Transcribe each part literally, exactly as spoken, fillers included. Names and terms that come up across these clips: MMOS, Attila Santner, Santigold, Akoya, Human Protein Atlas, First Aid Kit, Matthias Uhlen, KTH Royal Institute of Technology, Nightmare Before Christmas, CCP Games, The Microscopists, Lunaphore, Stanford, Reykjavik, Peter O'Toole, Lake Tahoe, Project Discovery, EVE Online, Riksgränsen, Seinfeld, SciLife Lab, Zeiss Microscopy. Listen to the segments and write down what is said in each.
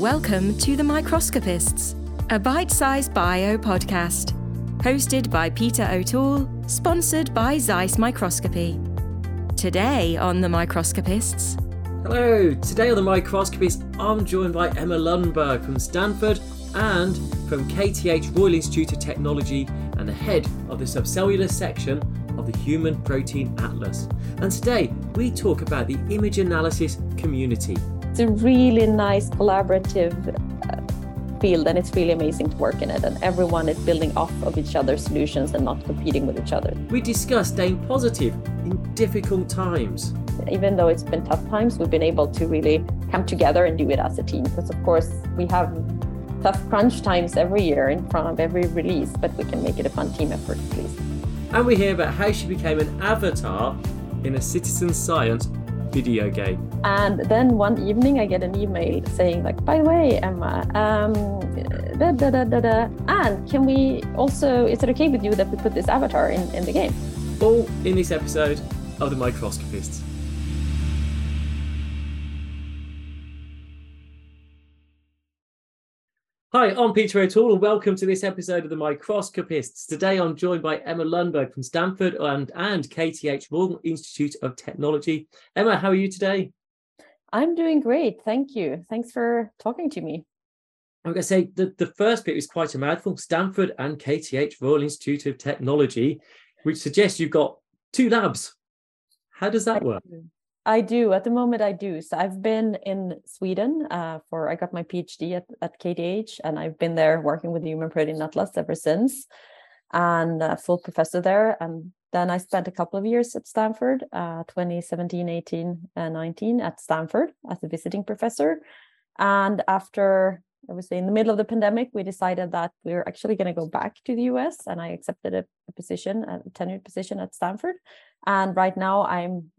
Welcome to The Microscopists, a bite-sized bio podcast, hosted by Peter O'Toole, sponsored by Zeiss Microscopy. Today on The Microscopists... Hello, today on The Microscopists, I'm joined by Emma Lundberg from Stanford and from K T H Royal Institute of Technology and the head of the subcellular section of the Human Protein Atlas. And today we talk about the image analysis community. It's a really nice collaborative field and it's really amazing to work in it, and everyone is building off of each other's solutions and not competing with each other. We discussed staying positive in difficult times. Even though it's been tough times, we've been able to really come together and do it as a team, because of course we have tough crunch times every year in front of every release, but we can make it a fun team effort at least. And we hear about how she became an avatar in a citizen science video game. And then one evening I get an email saying, like, by the way, Emma, um, da, da, da, da, da, and can we also, is it okay with you that we put this avatar in, in the game? All in this episode of The Microscopists. Hi, I'm Peter O'Toole and welcome to this episode of The Microscopists. Today I'm joined by Emma Lundberg from Stanford and, and K T H Royal Institute of Technology. Emma, how are you today? I'm doing great, thank you. Thanks for talking to me. I'm going to say the, the first bit was quite a mouthful, Stanford and K T H Royal Institute of Technology, which suggests you've got two labs. How does that work? I do. At the moment, I do. So I've been in Sweden uh, for, I got my PhD at, at K T H, and I've been there working with the Human Protein Atlas ever since, and a full professor there. And then I spent a couple of years at Stanford, uh, twenty seventeen, eighteen, and nineteen at Stanford as a visiting professor. And after, I would say in the middle of the pandemic, we decided that we were actually going to go back to the U S, and I accepted a, a position, a tenured position at Stanford. And right now I'm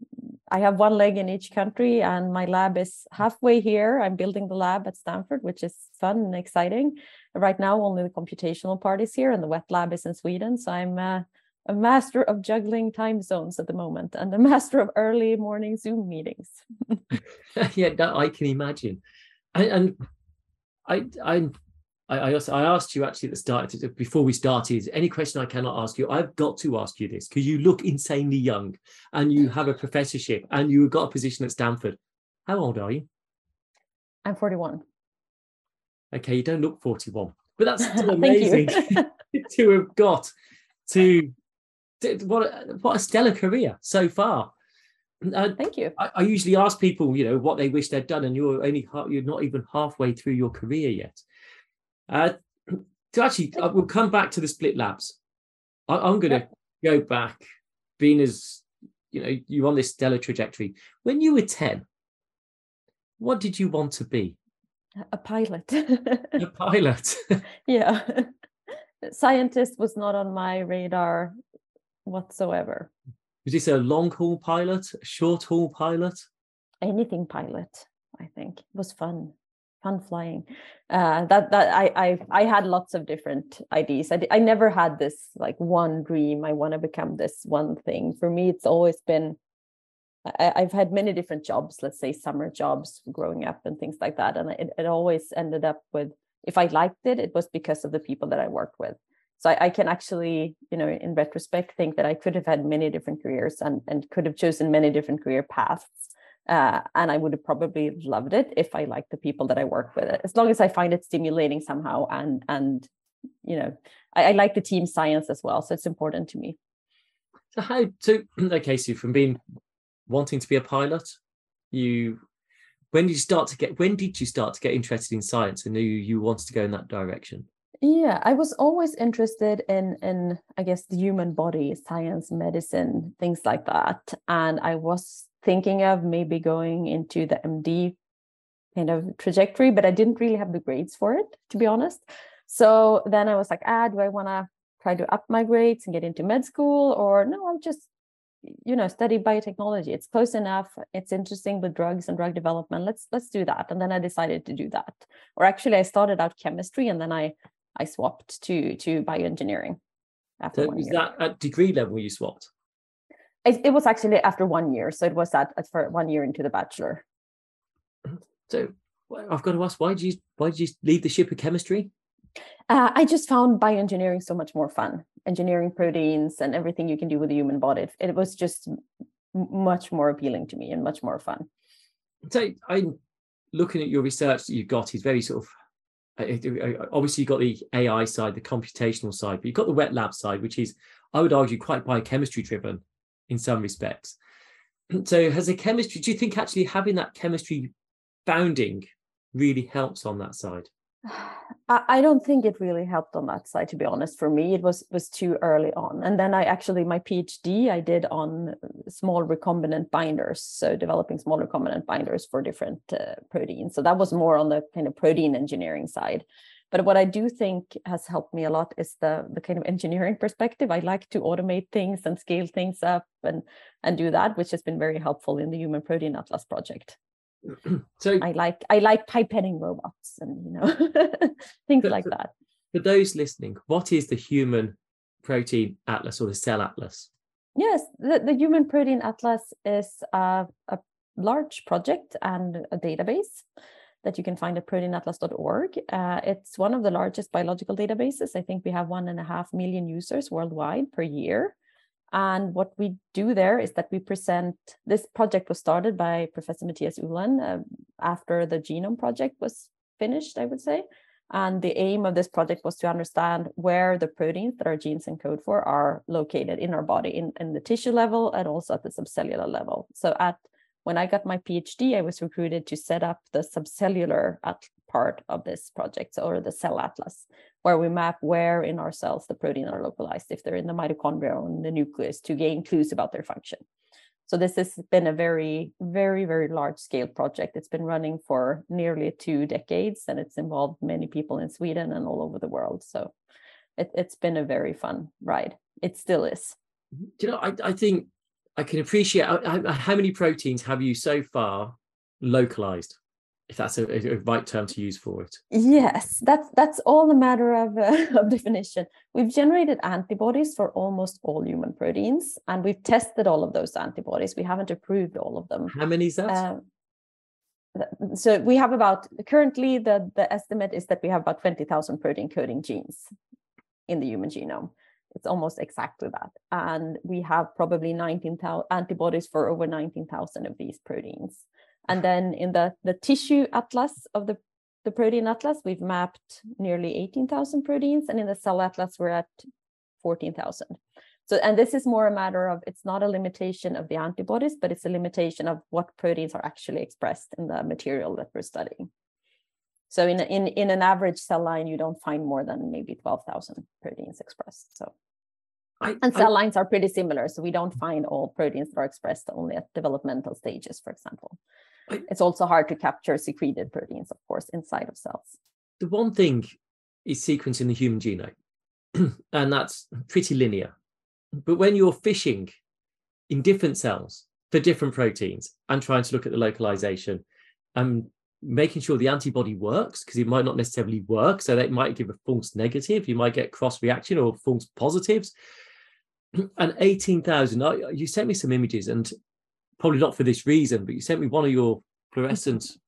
I have one leg in each country and my lab is halfway here. I'm building the lab at Stanford, which is fun and exciting. Right now, only the computational part is here and the wet lab is in Sweden. So I'm a, a master of juggling time zones at the moment and a master of early morning Zoom meetings. Yeah, that I can imagine. And, and I, I, I, also, I asked you actually at the start, before we started, any question I cannot ask you, I've got to ask you this, because you look insanely young and you have a professorship and you've got a position at Stanford. How old are you? I'm forty-one. Okay, you don't look forty-one, but that's still amazing to have got to, to what, what a stellar career so far. Uh, Thank you. I, I usually ask people, you know, what they wish they'd done, and you're only you're not even halfway through your career yet. Uh, to actually, uh, we'll come back to the split labs. I, I'm going to go back, being as, you know, you're on this stellar trajectory. When you were ten, what did you want to be? A pilot. A pilot. Yeah. Scientist was not on my radar whatsoever. Was this a long-haul pilot, a short-haul pilot? Anything pilot, I think. It was fun. Fun flying. Uh, that that I I I had lots of different ideas. I I never had this like one dream. I want to become this one thing. For me, it's always been. I, I've had many different jobs. Let's say summer jobs growing up and things like that. And it, it always ended up with, if I liked it, it was because of the people that I worked with. So I, I can actually, you know, in retrospect, think that I could have had many different careers and and could have chosen many different career paths. Uh, and I would have probably loved it if I liked the people that I work with. As long as I find it stimulating somehow, and and you know, I, I like the team science as well, so it's important to me. So how to okay, so from being wanting to be a pilot, you when did you start to get when did you start to get interested in science and knew you wanted to go in that direction? Yeah, I was always interested in, in I guess, the human body, science, medicine, things like that. And I was thinking of maybe going into the M D kind of trajectory, but I didn't really have the grades for it, to be honest. So then I was like, ah, do I want to try to up my grades and get into med school? Or no, I'll just, you know, study biotechnology. It's close enough. It's interesting with drugs and drug development. Let's, let's do that. And then I decided to do that. Or actually, I started out chemistry and then I I swapped to to bioengineering. After so one was year. That at degree level you swapped? It, it was actually after one year. So it was at, at for one year into the bachelor. So I've got to ask, why did you why did you leave the ship of chemistry? Uh, I just found bioengineering so much more fun. Engineering proteins and everything you can do with the human body. It, it was just much more appealing to me and much more fun. So I'm looking at your research that you've got is very sort of, obviously you've got the A I side, the computational side, but you've got the wet lab side, which is, I would argue, quite biochemistry driven in some respects. So has a chemistry, do you think actually having that chemistry bounding really helps on that side? I don't think it really helped on that side, to be honest. For me, it was was too early on. And then I actually, my PhD, I did on small recombinant binders. So developing small recombinant binders for different uh, proteins. So that was more on the kind of protein engineering side. But what I do think has helped me a lot is the, the kind of engineering perspective. I like to automate things and scale things up and, and do that, which has been very helpful in the Human Protein Atlas project. So I like I like pipetting robots and, you know, things like that. For those listening, what is the Human Protein Atlas or the Cell Atlas? Yes, the, the Human Protein Atlas is a, a large project and a database that you can find at protein atlas dot org. Uh, it's one of the largest biological databases. I think we have one and a half million users worldwide per year. And what we do there is that we present, this project was started by Professor Matthias Uhlen uh, after the genome project was finished, I would say. And the aim of this project was to understand where the proteins that our genes encode for are located in our body, in, in the tissue level and also at the subcellular level. So at when I got my PhD, I was recruited to set up the subcellular at, part of this project, or the Cell Atlas, where we map where in our cells the protein are localized, if they're in the mitochondria or in the nucleus, to gain clues about their function. So this has been a very, very, very large scale project. It's been running for nearly two decades, and it's involved many people in Sweden and all over the world. So it, it's been a very fun ride. It still is. Do you know, I, I think I can appreciate, how many proteins have you so far localized? If that's a, a right term to use for it. Yes, that's that's all a matter of, uh, of definition. We've generated antibodies for almost all human proteins, and we've tested all of those antibodies. We haven't approved all of them. How many is that? Uh, so we have about, currently the, the estimate is that we have about twenty thousand protein coding genes in the human genome. It's almost exactly that. And we have probably nineteen thousand antibodies for over nineteen thousand of these proteins. And then in the, the tissue atlas of the, the protein atlas, we've mapped nearly eighteen thousand proteins. And in the cell atlas, we're at fourteen thousand. So, and this is more a matter of, it's not a limitation of the antibodies, but it's a limitation of what proteins are actually expressed in the material that we're studying. So in, in, in an average cell line, you don't find more than maybe twelve thousand proteins expressed. So, I, and cell I, lines are pretty similar. So we don't find all proteins that are expressed only at developmental stages, for example. I, it's also hard to capture secreted proteins, of course, inside of cells. The one thing is sequencing the human genome, and that's pretty linear. But when you're fishing in different cells for different proteins and trying to look at the localization and making sure the antibody works, because it might not necessarily work, so that might give a false negative, you might get cross-reaction or false positives. And eighteen thousand, you sent me some images, and probably not for this reason, but you sent me one of your fluorescents.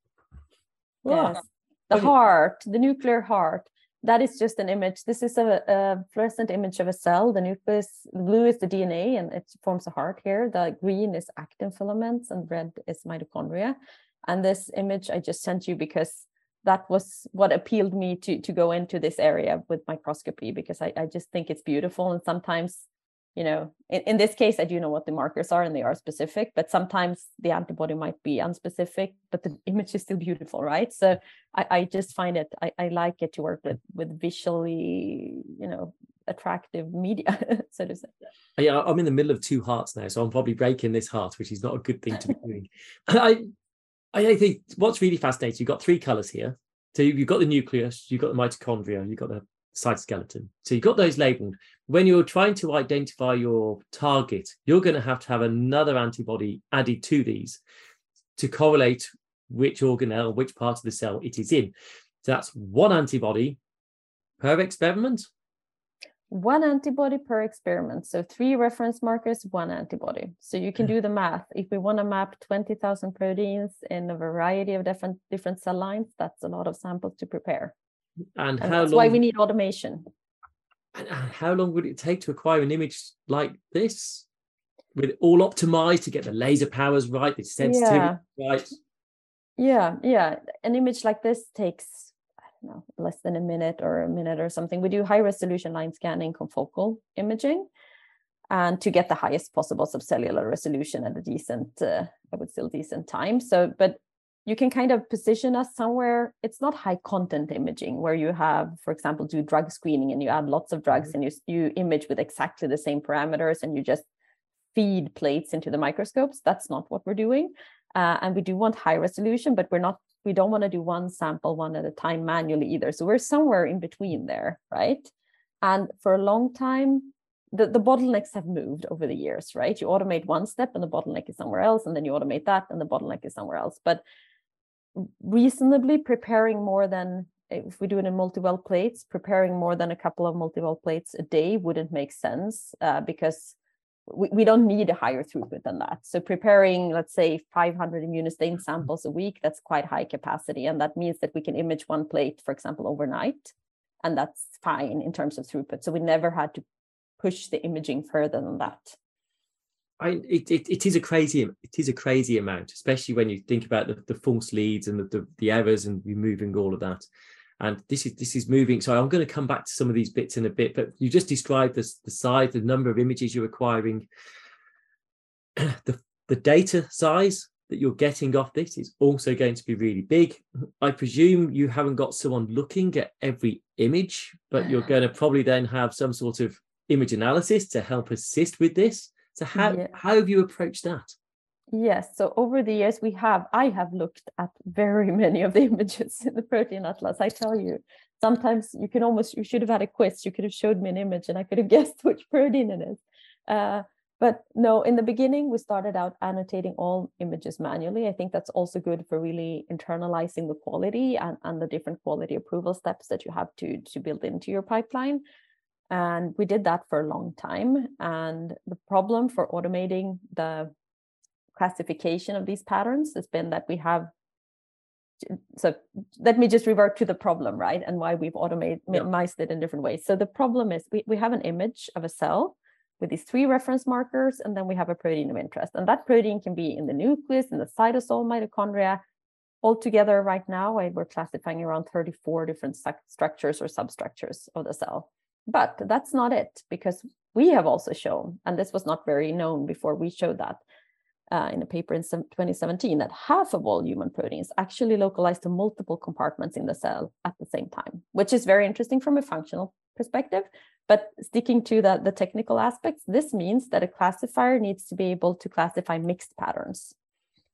Wow. Yes, the heart, the nuclear heart. That is just an image. This is a, a fluorescent image of a cell. The nucleus, blue is the D N A, and it forms a heart here. The green is actin filaments, and red is mitochondria. And this image I just sent you because that was what appealed me to, to go into this area with microscopy, because I, I just think it's beautiful. And sometimes, you know, in, in this case, I do know what the markers are and they are specific, but sometimes the antibody might be unspecific, but the image is still beautiful, right? So I, I just find it, I, I like it to work with, with visually, you know, attractive media, so to say. Yeah, I'm in the middle of two hearts now, so I'm probably breaking this heart, which is not a good thing to be doing. I, I think what's really fascinating, you've got three colors here. So you've got the nucleus, you've got the mitochondria, you've got the cytoskeleton. So you've got those labeled. When you're trying to identify your target, you're going to have to have another antibody added to these to correlate which organelle, which part of the cell it is in. So that's one antibody per experiment. one antibody per experiment. So three reference markers, one antibody. So you can do the math. If we want to map twenty thousand proteins in a variety of different different cell lines, that's a lot of samples to prepare. And, and how that's long, why we need automation. And how long would it take to acquire an image like this? With it all optimized to get the laser powers right, the sensitivity yeah. right? Yeah, yeah. An image like this takes, I don't know, less than a minute or a minute or something. We do high resolution line scanning, confocal imaging, and to get the highest possible subcellular resolution at a decent, uh, I would still decent time. So, but you can kind of position us somewhere. It's not high content imaging where you have, for example, do drug screening and you add lots of drugs mm-hmm. and you, you image with exactly the same parameters and you just feed plates into the microscopes. That's not what we're doing. Uh, and we do want high resolution, but we're not, we don't want to do one sample one at a time manually either. So we're somewhere in between there, right? And for a long time, the, the bottlenecks have moved over the years, right? You automate one step and the bottleneck is somewhere else, and then you automate that and the bottleneck is somewhere else. But reasonably preparing more than, if we do it in multi-well plates, preparing more than a couple of multi-well plates a day wouldn't make sense uh, because We, we don't need a higher throughput than that. So preparing, let's say, five hundred immunostain samples a week, that's quite high capacity. And that means that we can image one plate, for example, overnight. And that's fine in terms of throughput. So we never had to push the imaging further than that. I, it, it, it is a crazy, it is a crazy amount, especially when you think about the, the false leads and the, the, the errors and removing all of that. And this is this is moving. So I'm going to come back to some of these bits in a bit, but you just described this, the size, the number of images you're acquiring. The, the data size that you're getting off this is also going to be really big. I presume you haven't got someone looking at every image, but you're going to probably then have some sort of image analysis to help assist with this. So how, yeah. how have you approached that? Yes, so over the years we have, I have looked at very many of the images in the Protein Atlas. I tell you, sometimes you can almost, you should have had a quiz. You could have showed me an image and I could have guessed which protein it is. Uh, but no, in the beginning, we started out annotating all images manually. I think that's also good for really internalizing the quality and, and the different quality approval steps that you have to, to build into your pipeline. And we did that for a long time. And the problem for automating the classification of these patterns has been that we have, so let me just revert to the problem, right? And why we've automated minimized yeah. it in different ways. So the problem is we, we have an image of a cell with these three reference markers, and then we have a protein of interest. And that protein can be in the nucleus, in the cytosol, mitochondria. Altogether right now, we're classifying around thirty-four different structures or substructures of the cell. But that's not it, because we have also shown, and this was not very known before we showed that, Uh, in a paper in twenty seventeen, that half of all human proteins actually localize to multiple compartments in the cell at the same time, which is very interesting from a functional perspective. But sticking to the, the technical aspects, this means that a classifier needs to be able to classify mixed patterns.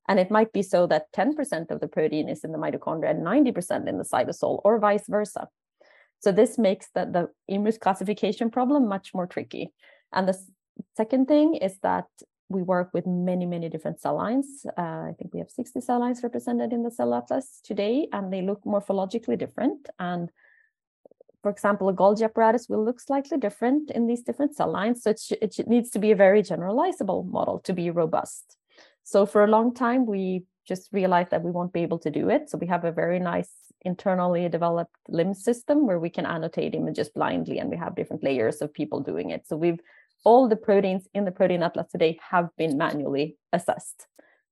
And it might be so that ten percent of the protein is in the mitochondria and ninety percent in the cytosol, or vice versa. So this makes the, the image classification problem much more tricky. And the second thing is that we work with many, many different cell lines. Uh, I think we have sixty cell lines represented in the Cell Atlas today, and they look morphologically different. And for example, a Golgi apparatus will look slightly different in these different cell lines. So it, sh it needs to be a very generalizable model to be robust. So for a long time, we just realized that we won't be able to do it. So we have a very nice internally developed LIMS system where we can annotate images blindly, and we have different layers of people doing it. So we've all the proteins in the Protein Atlas today have been manually assessed,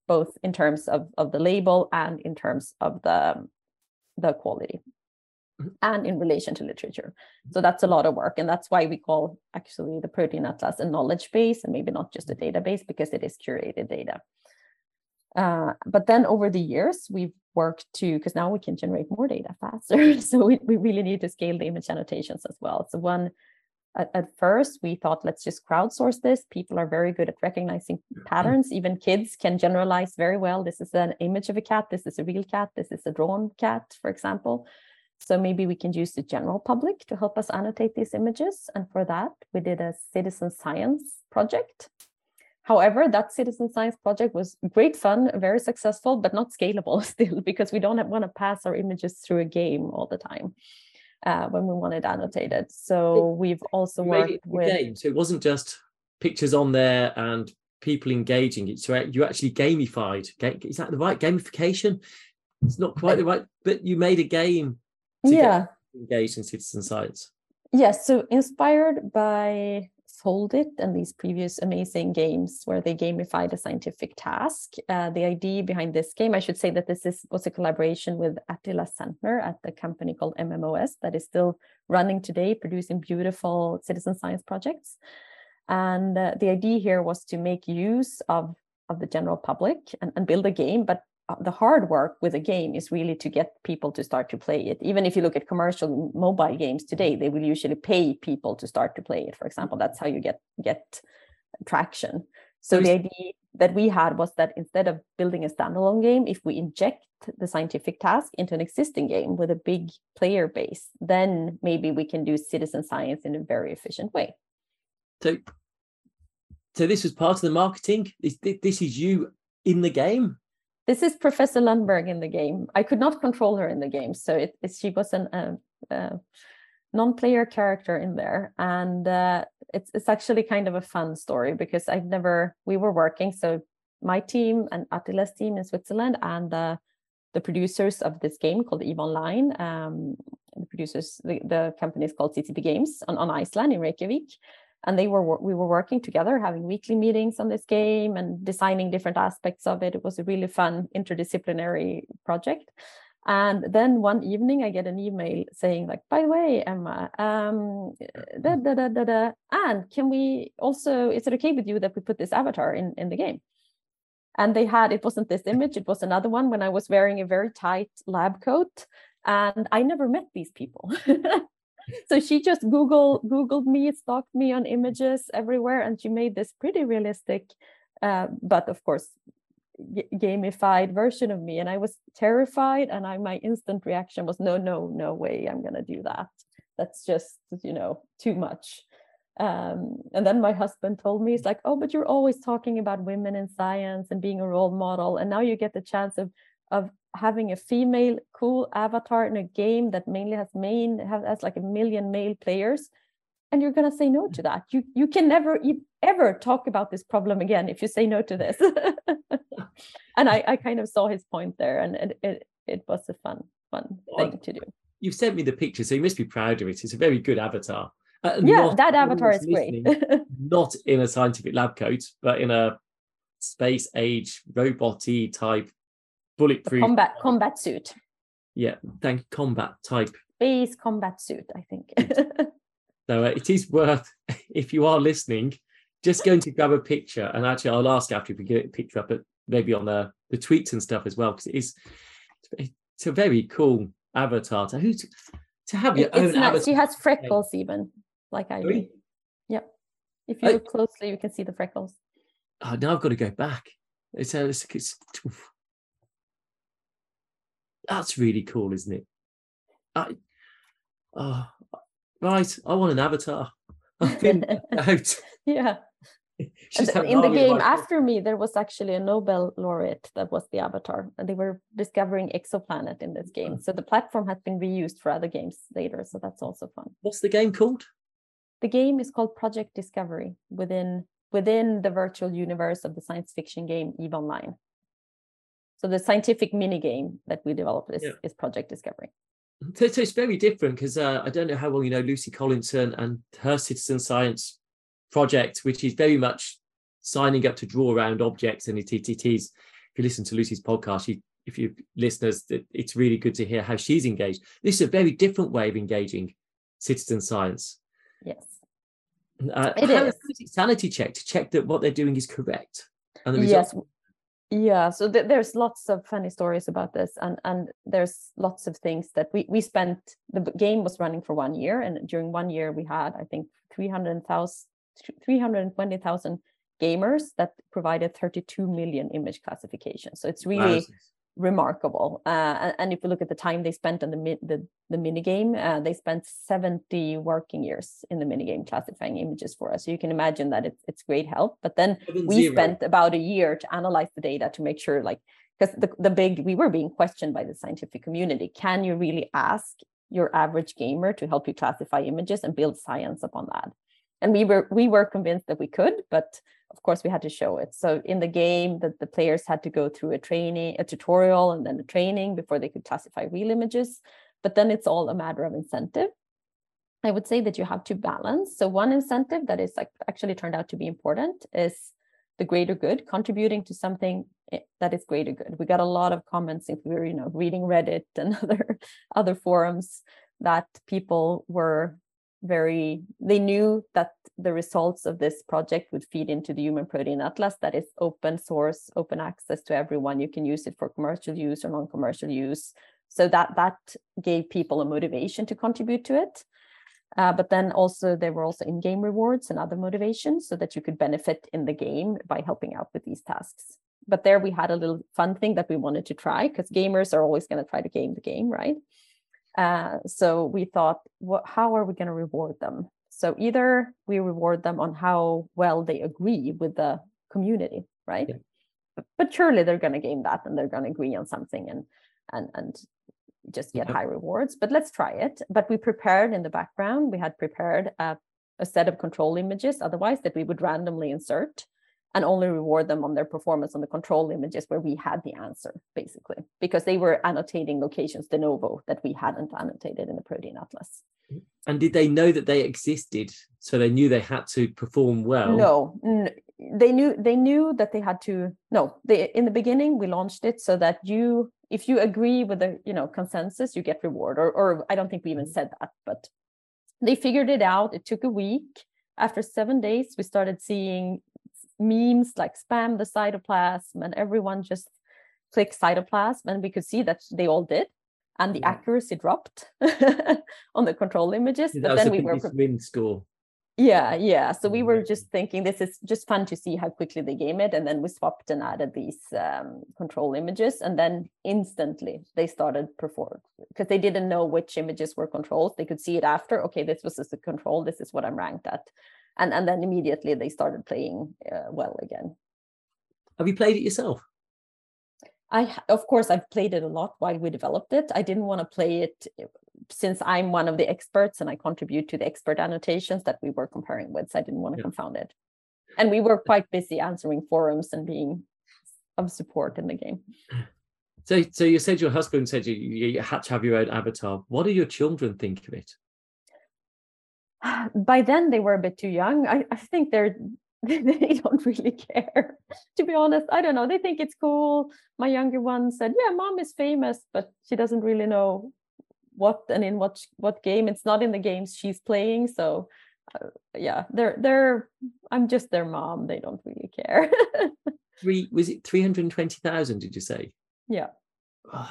both in terms of, of the label and in terms of the, the quality and in relation to literature. So that's a lot of work. And that's why we call actually the Protein Atlas a knowledge base and maybe not just a database, because it is curated data. Uh, but then over the years, we've worked to, because now we can generate more data faster. So we, we really need to scale the image annotations as well. So one At first, we thought, let's just crowdsource this. People are very good at recognizing patterns. Even kids can generalize very well. This is an image of a cat. This is a real cat. This is a drawn cat, for example. So maybe we can use the general public to help us annotate these images. And for that, we did a citizen science project. However, that citizen science project was great fun, very successful, but not scalable still, because we don't want to pass our images through a game all the time. uh, when we want it annotated. So we've also worked with games. So it wasn't just pictures on there and people engaging. It's right, you actually gamified. Is that the right gamification? It's not quite the right, but you made a game to yeah. get engaged in citizen science. Yes, so inspired by Foldit and these previous amazing games where they gamified a scientific task. Uh, the idea behind this game, I should say that this is, was a collaboration with Attila Santner at the company called M M O S that is still running today, producing beautiful citizen science projects. And uh, the idea here was to make use of, of the general public and, and build a game, but the hard work with a game is really to get people to start to play it. Even if you look at commercial mobile games today, they will usually pay people to start to play it. For example, that's how you get, get traction. So the idea that we had was that instead of building a standalone game, if we inject the scientific task into an existing game with a big player base, then maybe we can do citizen science in a very efficient way. So, so this was part of the marketing? This, this is you in the game? This is Professor Lundberg in the game. I could not control her in the game, so it, it, she was an uh, uh, non-player character in there, and uh, it's it's actually kind of a fun story because I've never. We were working, so my team and Attila's team in Switzerland, and uh, the producers of this game called EVE Online. Um, the producers, the, the company is called C C P Games on, on Iceland in Reykjavik. And they were we were working together, having weekly meetings on this game and designing different aspects of it. It was a really fun interdisciplinary project. And then one evening, I get an email saying, like, by the way, Emma, um, da, da, da, da, da, and can we also, is it okay with you that we put this avatar in, in the game? And they had, it wasn't this image, it was another one when I was wearing a very tight lab coat. And I never met these people. So she just Google, Googled me, stalked me on images everywhere, and she made this pretty realistic, uh, but of course, g- gamified version of me. And I was terrified, and I my instant reaction was, no, no, no way, I'm going to do that. That's just, you know, too much. Um, and then my husband told me, he's like, oh, but you're always talking about women in science and being a role model, and now you get the chance of of having a female cool avatar in a game that mainly has main has like a million male players, and you're gonna say no to that. You you can never ever talk about this problem again if you say no to this. And I, I kind of saw his point there, and it it, it was a fun fun well, thing to do. You've sent me the picture, so you must be proud of it. It's a very good avatar. Uh, yeah, that avatar is great. Not in a scientific lab coat, but in a space age robot-y type. Bulletproof combat combat suit. Yeah, thank you. Combat type. Space combat suit, I think. So uh, it is worth, if you are listening, just going to grab a picture. And actually, I'll ask after if we get a picture up, but maybe on the, the tweets and stuff as well, because it is it's a very cool avatar to who to, to have your it, own avatar. She has freckles even, like I do. Yep. If you oh. look closely, you can see the freckles. Oh, now I've got to go back. It's uh, it's. it's That's really cool, isn't it? I, oh, right, I want an avatar. I've been out. Yeah. In the game after me, there was actually a Nobel laureate that was the avatar, and they were discovering exoplanet in this game. So the platform has been reused for other games later, so that's also fun. What's the game called? The game is called Project Discovery within within the virtual universe of the science fiction game EVE Online. So the scientific mini game that we developed is, yeah. is Project Discovery. So, so it's very different because uh, I don't know how well you know Lucy Collinson and her citizen science project, which is very much signing up to draw around objects, and it, it, it is. If you listen to Lucy's podcast, she, if you listeners, it, it's really good to hear how she's engaged. This is a very different way of engaging citizen science. Yes, uh, it how is. Is sanity check to check that what they're doing is correct and the results. Yes. Yeah, so th- there's lots of funny stories about this, and, and there's lots of things that we, we spent, the game was running for one year, and during one year we had, I think, three hundred twenty thousand gamers that provided thirty-two million image classifications. So it's really wow. remarkable. Uh, and, and if you look at the time they spent on the mi- the, the minigame, uh, they spent seventy working years in the minigame classifying images for us. So you can imagine that it's, it's great help. But then Seven we zero. spent about a year to analyze the data to make sure, like, because the, the big, we were being questioned by the scientific community. Can you really ask your average gamer to help you classify images and build science upon that. And we were we were convinced that we could, but of course we had to show it. So in the game, that the players had to go through a training, a tutorial, and then a training before they could classify real images. But then it's all a matter of incentive. I would say that you have to balance. So one incentive that is like actually turned out to be important is the greater good, contributing to something that is greater good. We got a lot of comments if we were, you know, reading Reddit and other other forums, that people were very, they knew that the results of this project would feed into the Human Protein Atlas that is open source, open access to everyone. You can use it for commercial use or non-commercial use. So that, that gave people a motivation to contribute to it. Uh, but then also there were also in-game rewards and other motivations so that you could benefit in the game by helping out with these tasks. But there we had a little fun thing that we wanted to try, because gamers are always going to try to game the game, right? Uh, so we thought, what, how are we going to reward them? So either we reward them on how well they agree with the community, right? Yeah. But, but surely they're going to game that and they're going to agree on something and and and just get yeah. high rewards, but let's try it. But we prepared in the background, we had prepared a, a set of control images, otherwise that we would randomly insert and only reward them on their performance on the control images where we had the answer, basically, because they were annotating locations de novo that we hadn't annotated in the Protein Atlas. And did they know that they existed? So they knew they had to perform well? No, n- they knew they knew that they had to, no, they, in the beginning, we launched it so that you, if you agree with the, you know, consensus, you get reward, or, or I don't think we even said that, but they figured it out. It took a week. After seven days, we started seeing memes like spam the cytoplasm, and everyone just clicked cytoplasm, and we could see that they all did, and the yeah. accuracy dropped on the control images. Yeah, but then we were win score. Yeah, yeah. So we were just thinking this is just fun to see how quickly they game it, and then we swapped and added these um, control images, and then instantly they started performing because they didn't know which images were controls. They could see it after. Okay, this was just a control. This is what I'm ranked at. And and then immediately they started playing uh, well again. Have you played it yourself? I of course I've played it a lot while we developed it. I didn't want to play it since I'm one of the experts and I contribute to the expert annotations that we were comparing with. So I didn't want to yeah. confound it. And we were quite busy answering forums and being of support in the game. So so you said your husband said you, you had to have your own avatar. What do your children think of it? By then they were a bit too young. I, I think they're they don't really care, to be honest. I don't know, they think it's cool. My younger one said, yeah, mom is famous, but she doesn't really know what and in what what game. It's not in the games she's playing. So uh, yeah, they're they're I'm just their mom. They don't really care. Three was it three hundred twenty thousand, did you say? Yeah. Oh,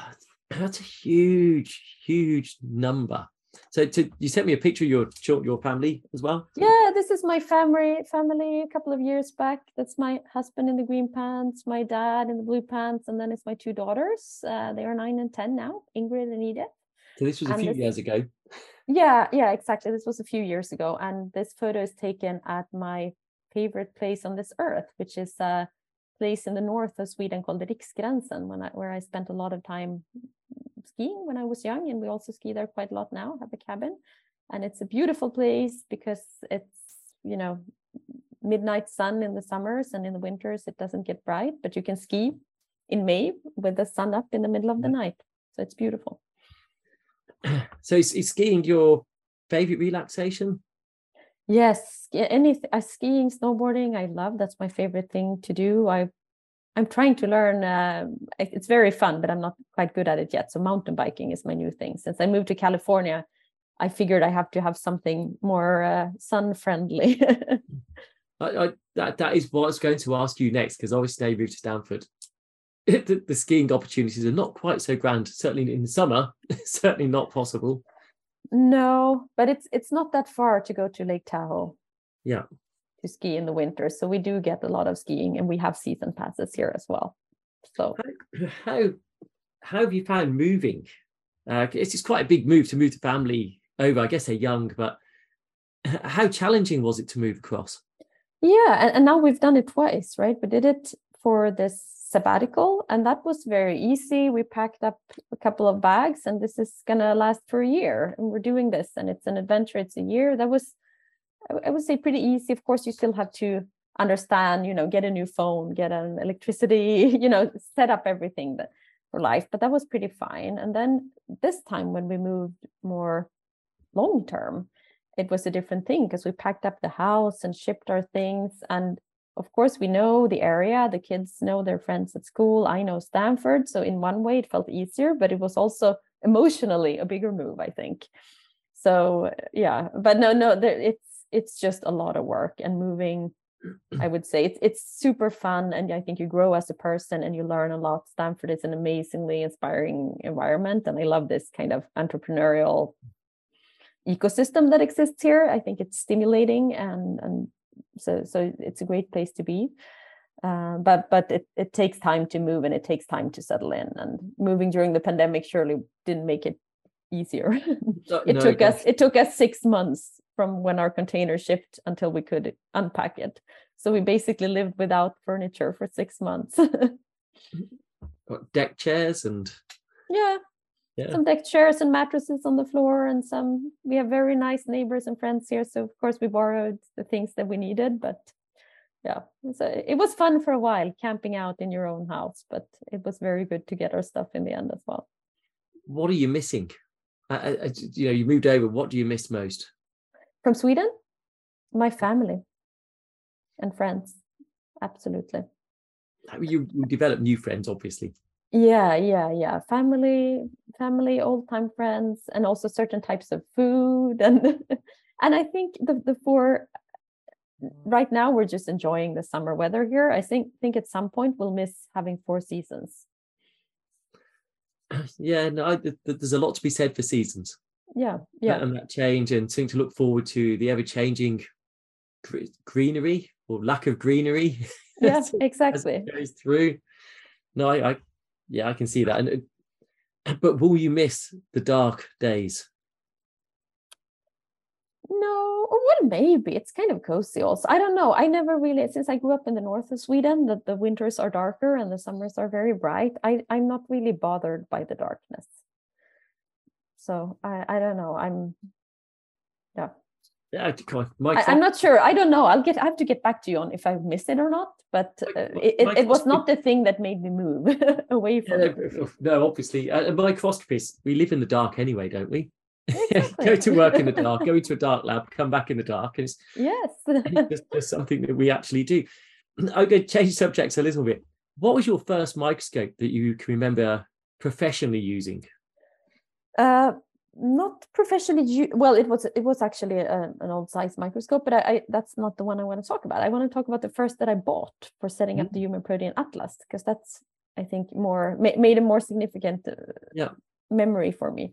that's a huge huge number. So to, you sent me a picture of your your family as well. Yeah, this is my family family a couple of years back. That's my husband in the green pants, my dad in the blue pants, and then it's my two daughters. Uh, they are nine and ten now, Ingrid and Edith. So this was a and few this, years ago. Yeah, yeah, exactly. This was a few years ago, and this photo is taken at my favorite place on this earth, which is a place in the north of Sweden called Riksgränsen, when I, where I spent a lot of time skiing when I was young, and we also ski there quite a lot now, have a cabin. And it's a beautiful place because it's, you know, midnight sun in the summers, and in the winters it doesn't get bright, but you can ski in May with the sun up in the middle of the night. So it's beautiful. So is, is skiing your favorite relaxation? Yes, anything. Uh, skiing, snowboarding, I love. That's my favorite thing to do. I I'm trying to learn, uh, it's very fun, but I'm not quite good at it yet. So mountain biking is my new thing. Since I moved to California, I figured I have to have something more uh, sun-friendly. I, I, that, that is what I was going to ask you next, because obviously now you moved to Stanford. the, the skiing opportunities are not quite so grand, certainly in the summer, certainly not possible. No, but it's it's not that far to go to Lake Tahoe. Yeah. To ski in the winter, so we do get a lot of skiing, and we have season passes here as well. So how how, how have you found moving? Uh, it's just quite a big move to move the family over. I guess they're young, but how challenging was it to move across? Yeah, and, and now we've done it twice, right? We did it for this sabbatical, and that was very easy. We packed up a couple of bags, and this is gonna last for a year, and we're doing this, and it's an adventure, it's a year. That was, I would say, pretty easy. Of course, you still have to understand, you know, get a new phone, get an electricity, you know, set up everything that, for life, but that was pretty fine. And then this time when we moved more long-term, it was a different thing because we packed up the house and shipped our things. And of course, we know the area, the kids know their friends at school, I know Stanford. So in one way, it felt easier, but it was also emotionally a bigger move, I think. So yeah, but no, no, there, it's it's just a lot of work. And moving, I would say it's it's super fun, and I think you grow as a person and you learn a lot. Stanford is an amazingly inspiring environment, and I love this kind of entrepreneurial ecosystem that exists here. I think it's stimulating, and and so so it's a great place to be. Uh, but but it it takes time to move, and it takes time to settle in. And moving during the pandemic surely didn't make it easier. So, it no, took us it took us six months. From when our container shipped until we could unpack it. So we basically lived without furniture for six months. Got deck chairs and... Yeah. yeah, some deck chairs and mattresses on the floor, and some, we have very nice neighbors and friends here. So of course we borrowed the things that we needed, but yeah. So it was fun for a while, camping out in your own house, but it was very good to get our stuff in the end as well. What are you missing? I, I, you know, you moved over, what do you miss most? From Sweden, my family and friends, absolutely. You, you develop new friends, obviously. Yeah, yeah, yeah. Family, family, old-time friends, and also certain types of food. And and I think the, the four, right now we're just enjoying the summer weather here. I think, think at some point we'll miss having four seasons. Yeah, no, I, there's a lot to be said for seasons. Yeah, yeah, and that change, and something to look forward to, the ever-changing gr greenery or lack of greenery. Yeah, as, exactly. As it goes through. No, I, I, yeah, I can see that. And but will you miss the dark days? No, well, maybe it's kind of cozy. Also, I don't know. I never really, since I grew up in the north of Sweden, that the winters are darker and the summers are very bright. I, I'm not really bothered by the darkness. So I, I don't know. I'm, yeah. Yeah, I, I'm not sure. I don't know. I'll get. I have to get back to you on if I miss it or not. But uh, it, it, it was not the thing that made me move away from. Yeah, no, no, obviously, uh, microscopists. We live in the dark anyway, don't we? Exactly. Go to work in the dark. Go into a dark lab. Come back in the dark. And it's, yes, it's just something that we actually do. I'm going to change subjects a little bit. What was your first microscope that you can remember professionally using? Uh, not professionally. Well, it was it was actually a, an old Zeiss microscope, but I, I that's not the one I want to talk about. I want to talk about the first that I bought for setting up the Human Protein Atlas, because that's, I think, more ma made a more significant uh, yeah. memory for me.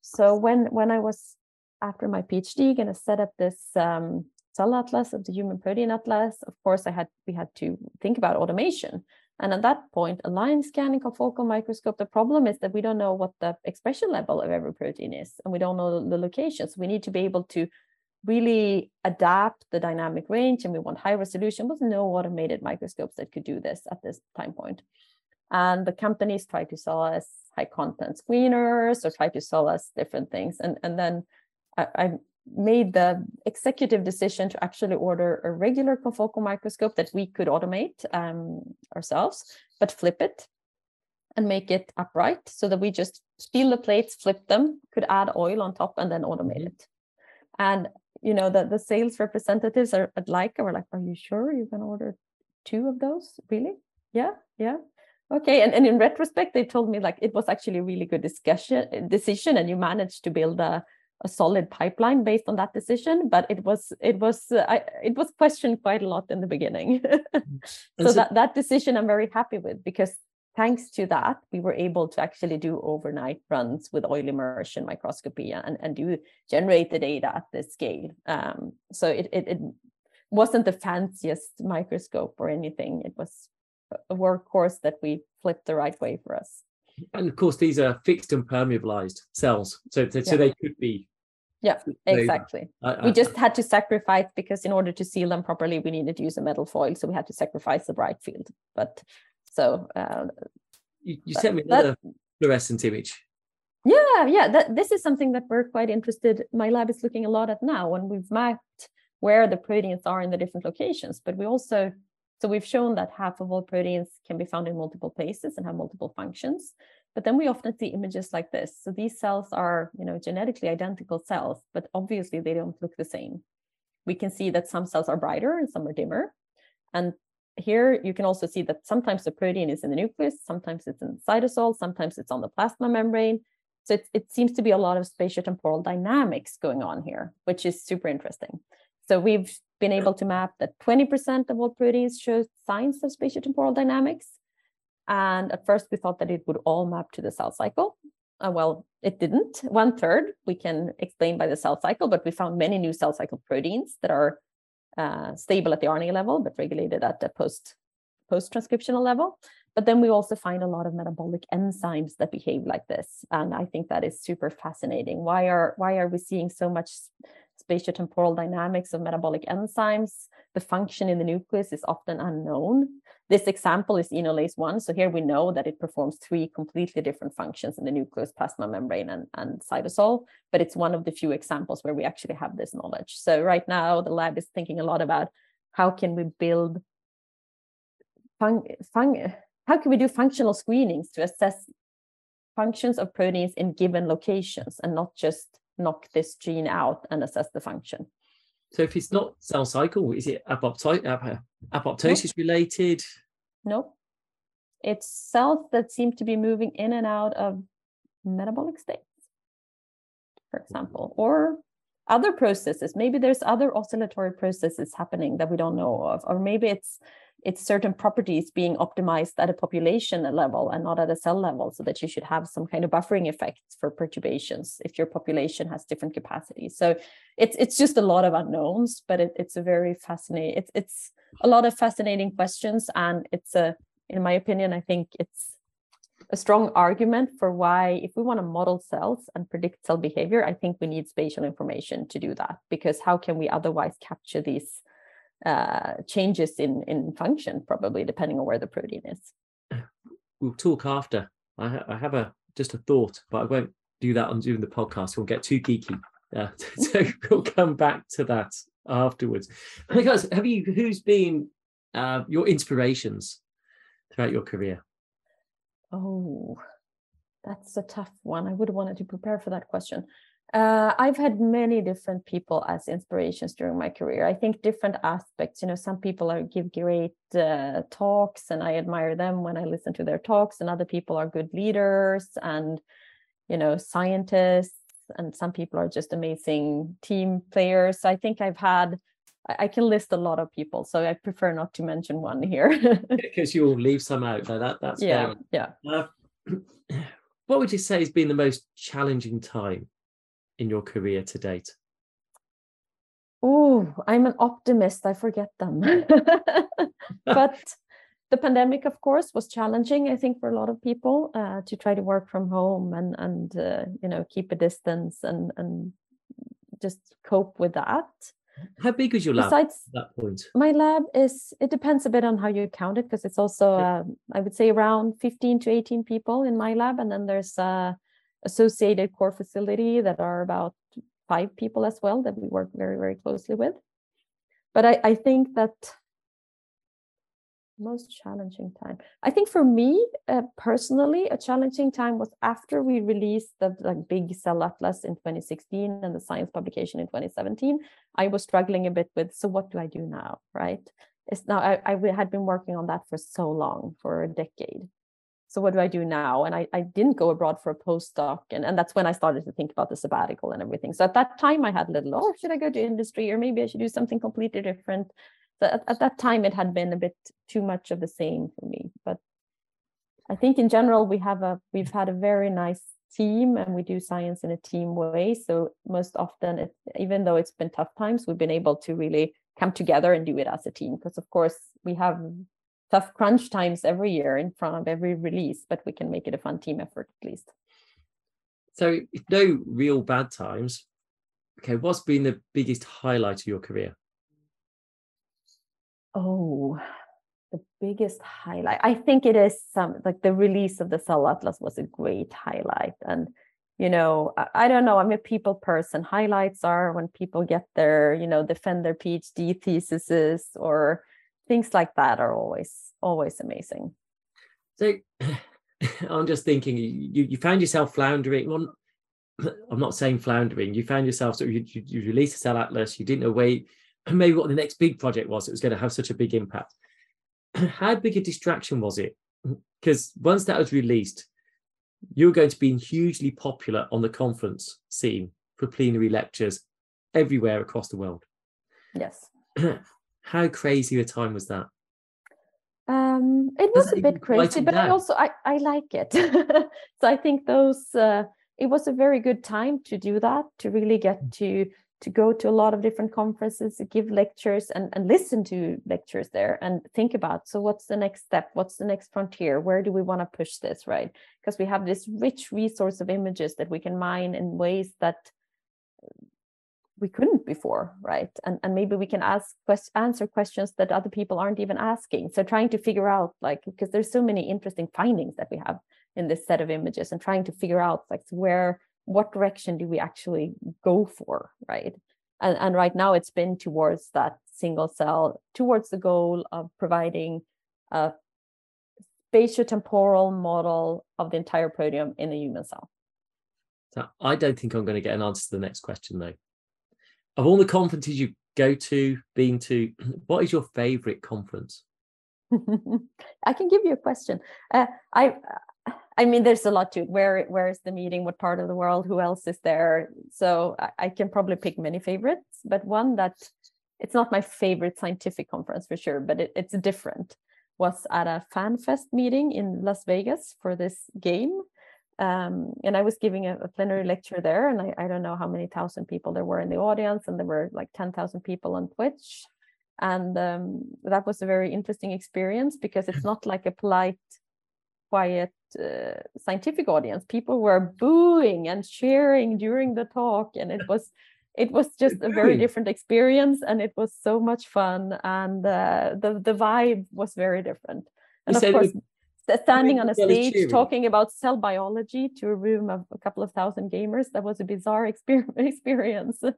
So when when I was after my PhD going to set up this um, cell atlas of the Human Protein Atlas, of course I had we had to think about automation. And at that point, a line scanning confocal microscope, the problem is that we don't know what the expression level of every protein is, and we don't know the locations. We need to be able to really adapt the dynamic range, and we want high resolution. There was no automated microscopes that could do this at this time point. And the companies tried to sell us high content screeners or tried to sell us different things. And, and then I, I made the executive decision to actually order a regular confocal microscope that we could automate um, ourselves, but flip it and make it upright so that we just peel the plates, flip them, could add oil on top, and then automate it. And you know, the, the sales representatives are at Leica were like, are you sure you're going to order two of those? Really? Yeah, yeah. Okay, and, and in retrospect, they told me like it was actually a really good discussion decision, and you managed to build a a solid pipeline based on that decision, but it was it was uh, I, it was questioned quite a lot in the beginning. so, so that that decision I'm very happy with, because thanks to that we were able to actually do overnight runs with oil immersion microscopy and and do generate the data at this scale. Um, so it, it it wasn't the fanciest microscope or anything. It was a workhorse that we flipped the right way for us. And of course, these are fixed and permeabilized cells, so so, yeah. so they could be. Yeah, exactly. I, I, we just had to sacrifice, because in order to seal them properly, we needed to use a metal foil, so we had to sacrifice the bright field. But So uh, you, you sent me another that, fluorescent image. Yeah, yeah. That, this is something that we're quite interested. My lab is looking a lot at now, when we've mapped where the proteins are in the different locations. But we also, so we've shown that half of all proteins can be found in multiple places and have multiple functions. But then we often see images like this. So these cells are, you know, genetically identical cells, but obviously they don't look the same. We can see that some cells are brighter and some are dimmer. And here you can also see that sometimes the protein is in the nucleus, sometimes it's in the cytosol, sometimes it's on the plasma membrane. So it, it seems to be a lot of spatiotemporal dynamics going on here, which is super interesting. So we've been able to map that twenty percent of all proteins show signs of spatiotemporal dynamics. And at first we thought that it would all map to the cell cycle. Uh, well, it didn't. One third we can explain by the cell cycle, but we found many new cell cycle proteins that are uh, stable at the R N A level, but regulated at the post, post-transcriptional level. But then we also find a lot of metabolic enzymes that behave like this. And I think that is super fascinating. Why are, why are we seeing so much spatiotemporal dynamics of metabolic enzymes? The function in the nucleus is often unknown. This example is enolase one. So here we know that it performs three completely different functions in the nucleus, plasma membrane, and, and cytosol, but it's one of the few examples where we actually have this knowledge. So right now the lab is thinking a lot about how can we build, fun, fun, how can we do functional screenings to assess functions of proteins in given locations and not just knock this gene out and assess the function. So if it's not cell cycle, is it apoptosis nope. related? No, nope. It's cells that seem to be moving in and out of metabolic states, for example, or other processes. Maybe there's other oscillatory processes happening that we don't know of, or maybe it's it's certain properties being optimized at a population level and not at a cell level, so that you should have some kind of buffering effects for perturbations if your population has different capacities. So it's it's just a lot of unknowns, but it, it's a very fascinating, it's, it's a lot of fascinating questions. And it's a, in my opinion, I think it's a strong argument for why, if we want to model cells and predict cell behavior, I think we need spatial information to do that, because how can we otherwise capture these uh changes in in function, probably depending on where the protein is? We'll talk after. I, ha I have a just a thought, but I won't do that on doing the podcast. We'll get too geeky, uh, so we'll come back to that afterwards. Because have you who's been uh your inspirations throughout your career? Oh, that's a tough one. I would have wanted to prepare for that question. Uh, I've had many different people as inspirations during my career. I think different aspects, you know, some people are, give great uh, talks, and I admire them when I listen to their talks, and other people are good leaders and, you know, scientists, and some people are just amazing team players. So I think I've had, I, I can list a lot of people, so I prefer not to mention one here. Because you'll leave some out. No, that, that's yeah, fair. Yeah. Uh, what would you say has been the most challenging time in your career to date? Oh, I'm an optimist. I forget them. But the pandemic, of course, was challenging, I think, for a lot of people uh, to try to work from home and, and uh, you know, keep a distance and, and just cope with that. How big is your lab Besides, at that point? My lab is, it depends a bit on how you count it, because it's also, yeah. uh, I would say, around fifteen to eighteen people in my lab. And then there's... Uh, associated core facility that are about five people as well that we work very, very closely with. But I, I think that most challenging time, I think for me uh, personally, a challenging time was after we released the like, big cell atlas in twenty sixteen and the science publication in twenty seventeen. I was struggling a bit with, so what do I do now, right? It's now, I, I had been working on that for so long, for a decade. So what do I do now? And I, I didn't go abroad for a postdoc. And, and that's when I started to think about the sabbatical and everything. So at that time, I had little, oh, should I go to industry? Or maybe I should do something completely different. So at, at that time, it had been a bit too much of the same for me. But I think in general, we have a, we've had a very nice team, and we do science in a team way. So most often, it, even though it's been tough times, we've been able to really come together and do it as a team. Because of course, we have tough crunch times every year in front of every release, but we can make it a fun team effort at least. So no real bad times. Okay, what's been the biggest highlight of your career? Oh, the biggest highlight, I think it is some like the release of the Cell Atlas was a great highlight. And, you know, I, I don't know, I'm a people person. Highlights are when people get their, you know, defend their PhD theses or things like that are always, always amazing. So I'm just thinking, you, you found yourself floundering. Well, I'm not saying floundering. You found yourself, so you, you, you released the Cell Atlas, you didn't know where, maybe what the next big project was that was going to have such a big impact. How big a distraction was it? Because once that was released, you were going to be hugely popular on the conference scene for plenary lectures everywhere across the world. Yes. How crazy a time was that? Um, it was a bit crazy, but I also, I, I like it. So I think those, uh, it was a very good time to do that, to really get to, to go to a lot of different conferences, give lectures and, and listen to lectures there and think about, so what's the next step? What's the next frontier? Where do we want to push this, right? Because we have this rich resource of images that we can mine in ways that we couldn't before, right? And and maybe we can ask quest- answer questions that other people aren't even asking. So trying to figure out, like, because there's so many interesting findings that we have in this set of images and trying to figure out, like, where, what direction do we actually go for, right? And and right now it's been towards that single cell, towards the goal of providing a spatiotemporal model of the entire proteome in a human cell. So I don't think I'm going to get an answer to the next question, though. Of all the conferences you go to, been to, what is your favorite conference? I can give you a question. Uh, I I mean, there's a lot to it. Where, where is the meeting? What part of the world? Who else is there? So I, I can probably pick many favorites, but one that, it's not my favorite scientific conference for sure, but it, it's different, was at a fan fest meeting in Las Vegas for this game. Um, and I was giving a, a plenary lecture there, and I, I don't know how many thousand people there were in the audience, and there were like ten thousand people on Twitch. And um, that was a very interesting experience because it's not like a polite, quiet, uh, scientific audience. People were booing and cheering during the talk, and it was it was just a very different experience, and it was so much fun, and uh, the the vibe was very different. And you of course. It- Standing on a stage talking about cell biology to a room of a couple of thousand gamers, that was a bizarre experience. But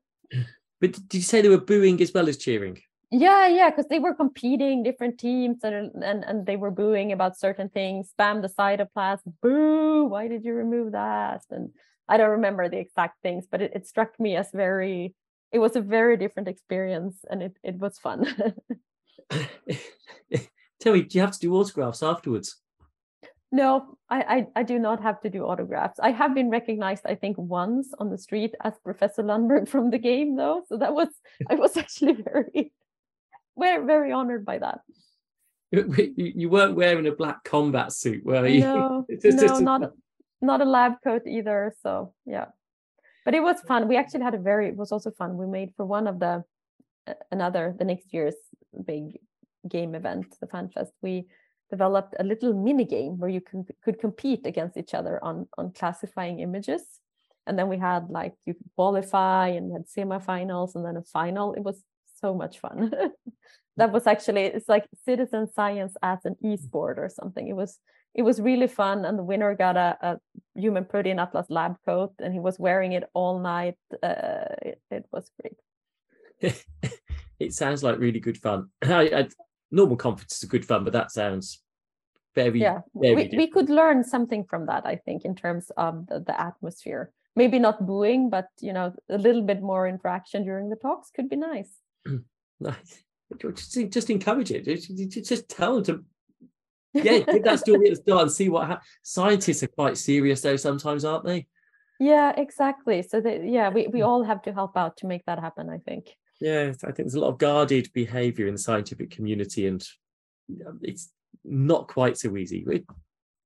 did you say they were booing as well as cheering? Yeah, yeah, because they were competing, different teams, and, and and they were booing about certain things. Spam the cytoplasm, boo, why did you remove that? And I don't remember the exact things, but it, it struck me as very, it was a very different experience, and it, it was fun. Tell me, do you have to do autographs afterwards? No, I, I, I do not have to do autographs. I have been recognized, I think, once on the street as Professor Lundberg from the game, though. So that was, I was actually very, very, very honored by that. You, you weren't wearing a black combat suit, were you? No, just, no just... not, not a lab coat either. So, yeah. But it was fun. We actually had a very, it was also fun. We made for one of the, another, the next year's big game event, the FanFest, we developed a little mini game where you can, could compete against each other on, on classifying images. And then we had, like, you could qualify and had semifinals and then a final. It was so much fun. That was actually, it's like citizen science as an e-sport or something. It was, it was really fun. And the winner got a, a Human Protein Atlas lab coat, and he was wearing it all night. Uh, it, it was great. It sounds like really good fun. I, I, normal conferences are good fun, but that sounds very, yeah. Very we, we could learn something from that, I think, in terms of the, the atmosphere. Maybe not booing, but, you know, a little bit more interaction during the talks could be nice. Nice. Just, just encourage it. Just, just tell them to, yeah, give that story at the start and see what happens. Scientists are quite serious, though, sometimes, aren't they? Yeah, exactly. So, they, yeah, we, we all have to help out to make that happen, I think. Yeah, I think there's a lot of guarded behaviour in the scientific community, and it's not quite so easy.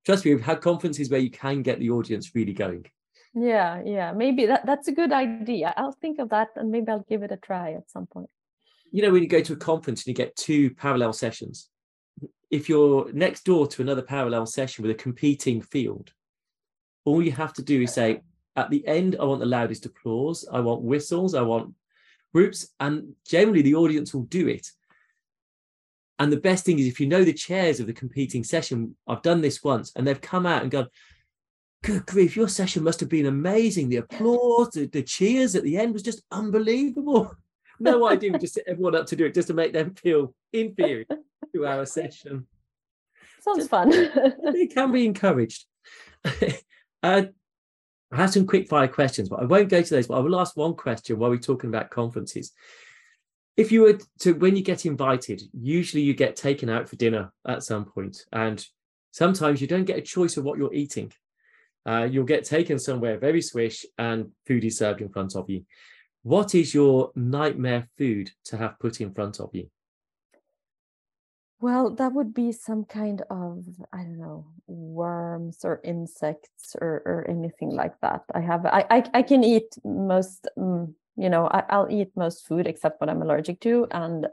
Trust me, we've had conferences where you can get the audience really going. Yeah, yeah, maybe that, that's a good idea. I'll think of that, and maybe I'll give it a try at some point. You know, when you go to a conference and you get two parallel sessions, if you're next door to another parallel session with a competing field, all you have to do is say, at the end, I want the loudest applause, I want whistles, I want groups, and generally the audience will do it. And the best thing is, if you know the chairs of the competing session, I've done this once, and they've come out and gone, good grief, your session must have been amazing. The applause, the, the cheers at the end was just unbelievable. No idea, just set everyone up to do it just to make them feel inferior to our session. Sounds just fun. They can be encouraged. uh, I have some quick fire questions, but I won't go to those, but I will ask one question while we're talking about conferences. If you were to, when you get invited, usually you get taken out for dinner at some point, and sometimes you don't get a choice of what you're eating. Uh, you'll get taken somewhere very swish and food is served in front of you. What is your nightmare food to have put in front of you? Well, that would be some kind of, I don't know, worms or insects or, or anything like that. I have, I, I, I can eat most, um, you know, I, I'll eat most food except what I'm allergic to. And,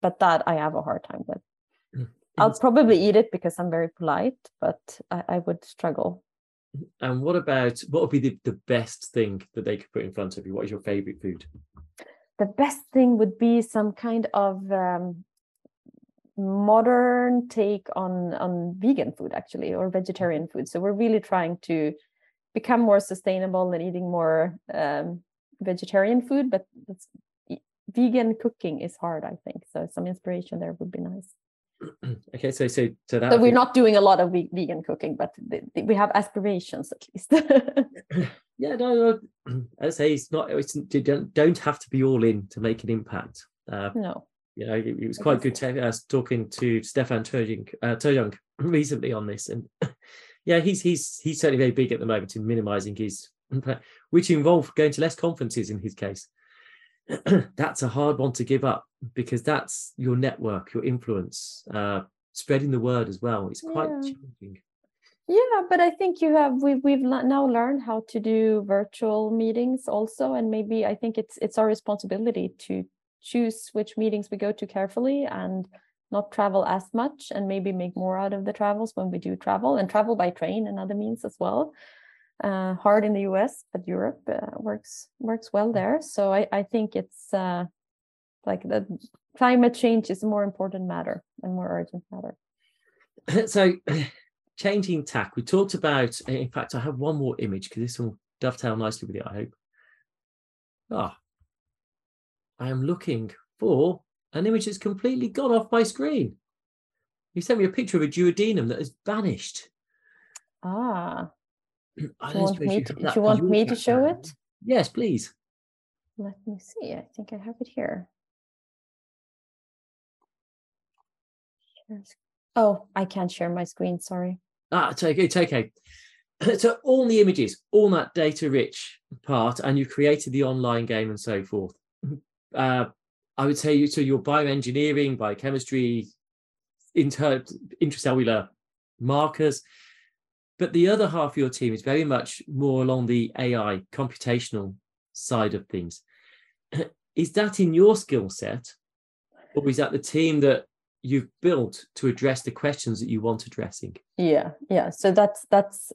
but that I have a hard time with. Mm. I'll probably eat it because I'm very polite, but I, I would struggle. And what about, what would be the, the best thing that they could put in front of you? What is your favorite food? The best thing would be some kind of um, modern take on, on vegan food, actually, or vegetarian food. So we're really trying to become more sustainable and eating more um, vegetarian food. But it's, vegan cooking is hard, I think. So some inspiration there would be nice. Okay, so so so that. So we're be... not doing a lot of vegan cooking, but th- th- we have aspirations at least. yeah, no, no, I'd say it's not. It's you don't don't have to be all in to make an impact. Uh, no, you know, it, it was quite good to, uh, talking to Stefan Terjung uh, Terjung recently on this, and yeah, he's he's he's certainly very big at the moment in minimising his impact, which involved going to less conferences in his case. That's a hard one to give up, because that's your network, your influence, uh, spreading the word as well. It's quite yeah. challenging. Yeah, but I think you have we we've now learned how to do virtual meetings also, and maybe I think it's it's our responsibility to choose which meetings we go to carefully and not travel as much, and maybe make more out of the travels when we do travel, and travel by train and other means as well. Uh, hard in the U S, but Europe uh, works works well there. So I, I think it's uh, like the climate change is a more important matter and more urgent matter. So changing tack, we talked about, in fact, I have one more image because this will dovetail nicely with it, I hope. Ah, I am looking for an image that's completely gone off my screen. You sent me a picture of a duodenum that has vanished. Ah. Do you want me, you to, do you want me to show it? Yes, please. Let me see. I think I have it here. Oh, I can't share my screen. Sorry. Ah, it's okay. It's okay. So all the images, all that data-rich part, and you've created the online game and so forth. Uh, I would say you so your bioengineering, biochemistry, inter intracellular markers. But the other half of your team is very much more along the A I computational side of things. Is that in your skill set, or is that the team that you've built to address the questions that you want addressing? Yeah, yeah. So that's that's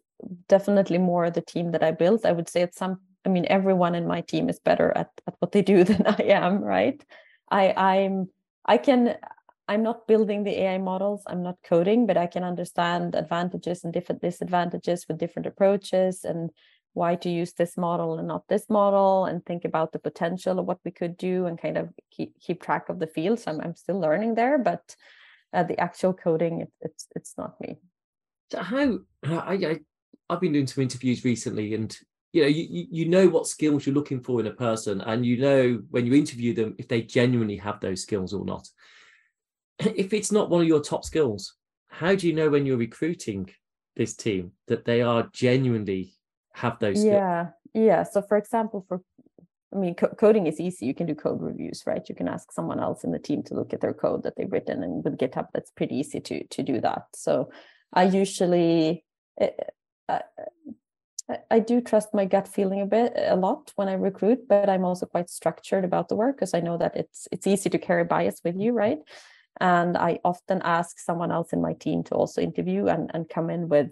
definitely more the team that I built. I would say it's some. I mean, everyone in my team is better at, at what they do than I am. Right? I I'm I can. I'm not building the A I models, I'm not coding, but I can understand advantages and different disadvantages with different approaches, and why to use this model and not this model, and think about the potential of what we could do, and kind of keep, keep track of the field. So I'm, I'm still learning there, but uh, the actual coding, it, it's it's not me. So how, I, I, I've been doing some interviews recently, and you know, you, you know what skills you're looking for in a person, and you know when you interview them, if they genuinely have those skills or not. If it's not one of your top skills, how do you know when you're recruiting this team that they are genuinely have those skills? Yeah, yeah. So for example, for I mean, co- coding is easy. You can do code reviews, right? You can ask someone else in the team to look at their code that they've written, and with GitHub, that's pretty easy to to do that. So I usually uh, I do trust my gut feeling a bit, a lot when I recruit, but I'm also quite structured about the work, because I know that it's it's easy to carry bias with you, right? And I often ask someone else in my team to also interview and, and come in with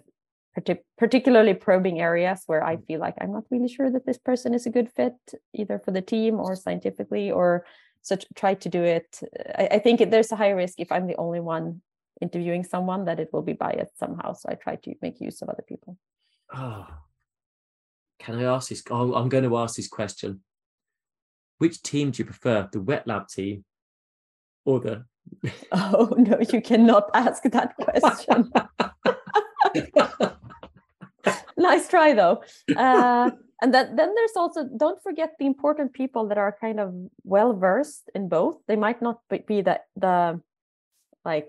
partic- particularly probing areas where I feel like I'm not really sure that this person is a good fit, either for the team or scientifically, or So try to do it. I, I think there's a high risk if I'm the only one interviewing someone that it will be biased somehow. So I try to make use of other people. Oh, can I ask this? Oh, I'm going to ask this question. Which team do you prefer, the wet lab team or the... Oh, no, you cannot ask that question. Nice try, though. Uh, and that, then there's also, don't forget the important people that are kind of well-versed in both. They might not be the, the like,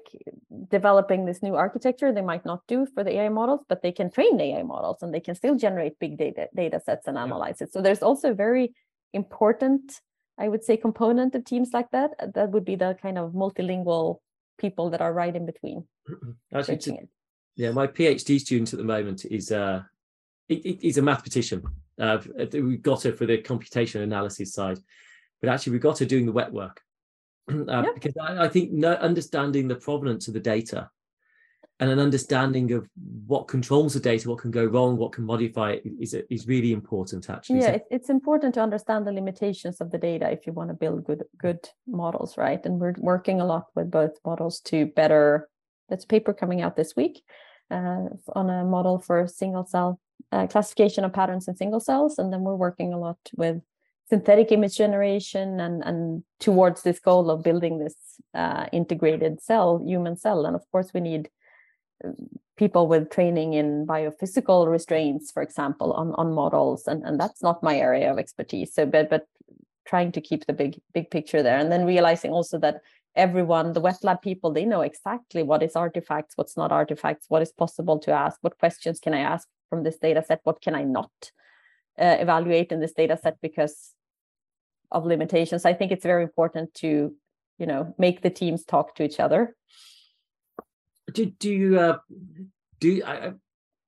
developing this new architecture. They might not do for the A I models, but they can train the A I models and they can still generate big data, data sets and analyze it. So there's also very important, I would say, component of teams like that. That would be the kind of multilingual people that are right in between. Actually, to, yeah, my PhD student at the moment is uh, it, it, a mathematician. Uh, we got her for the computation analysis side, but actually we got her doing the wet work uh, yeah. because I, I think no, understanding the provenance of the data and an understanding of what controls the data, what can go wrong, what can modify it is, is really important, actually. Yeah, so it's important to understand the limitations of the data if you want to build good good models, right? And we're working a lot with both models to better, there's a paper coming out this week uh, on a model for single cell uh, classification of patterns in single cells. And then we're working a lot with synthetic image generation and, and towards this goal of building this uh, integrated cell, human cell. And of course, we need people with training in biophysical restraints, for example, on, on models. And, and that's not my area of expertise. So, but, but trying to keep the big, big picture there. And then realizing also that everyone, the wet lab people, they know exactly what is artifacts, what's not artifacts, what is possible to ask, what questions can I ask from this data set, what can I not uh, evaluate in this data set because of limitations. I think it's very important to, you know, make the teams talk to each other. Do, do you, uh, do I,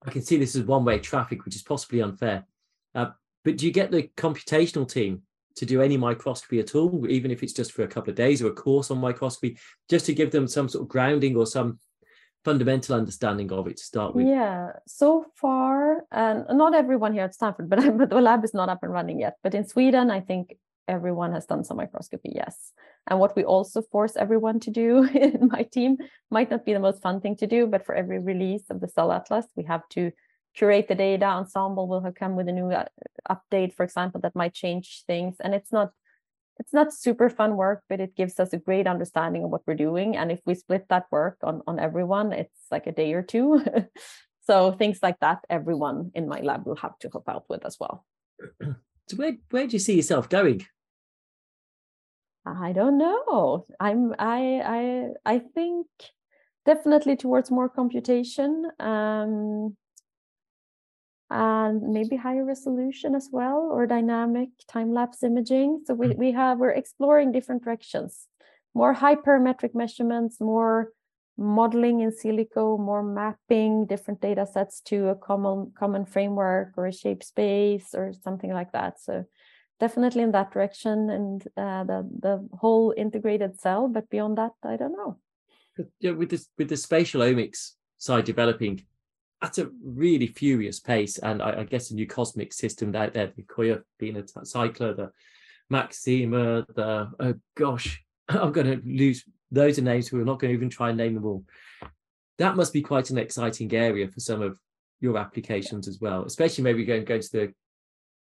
I can see this is one-way traffic, which is possibly unfair, uh, but do you get the computational team to do any microscopy at all, even if it's just for a couple of days or a course on microscopy, just to give them some sort of grounding or some fundamental understanding of it to start with? Yeah, so far, and um, not everyone here at Stanford, but, but the lab is not up and running yet. But in Sweden, I think everyone has done some microscopy, yes. And what we also force everyone to do in my team might not be the most fun thing to do, but for every release of the Cell Atlas, we have to curate the data. Ensemble will come with a new update, for example, that might change things. And it's not, it's not super fun work, but it gives us a great understanding of what we're doing. And if we split that work on, on everyone, it's like a day or two. So things like that, everyone in my lab will have to help out with as well. So where, where do you see yourself going? I don't know. I'm I I I think definitely towards more computation um, and maybe higher resolution as well, or dynamic time-lapse imaging. So we, we have we're exploring different directions, more hypermetric measurements, more modeling in silico, more mapping different data sets to a common common framework or a shape space or something like that. So definitely in that direction and uh, the, the whole integrated cell, but beyond that, I don't know. Yeah, with, this, with the spatial omics side developing at a really furious pace, and I, I guess a new cosmic system out there, the Akoya being a cycler, the Maxima, the, oh gosh, I'm going to lose those are names who are not going to even try and name them all. That must be quite an exciting area for some of your applications as well, especially maybe going, going to the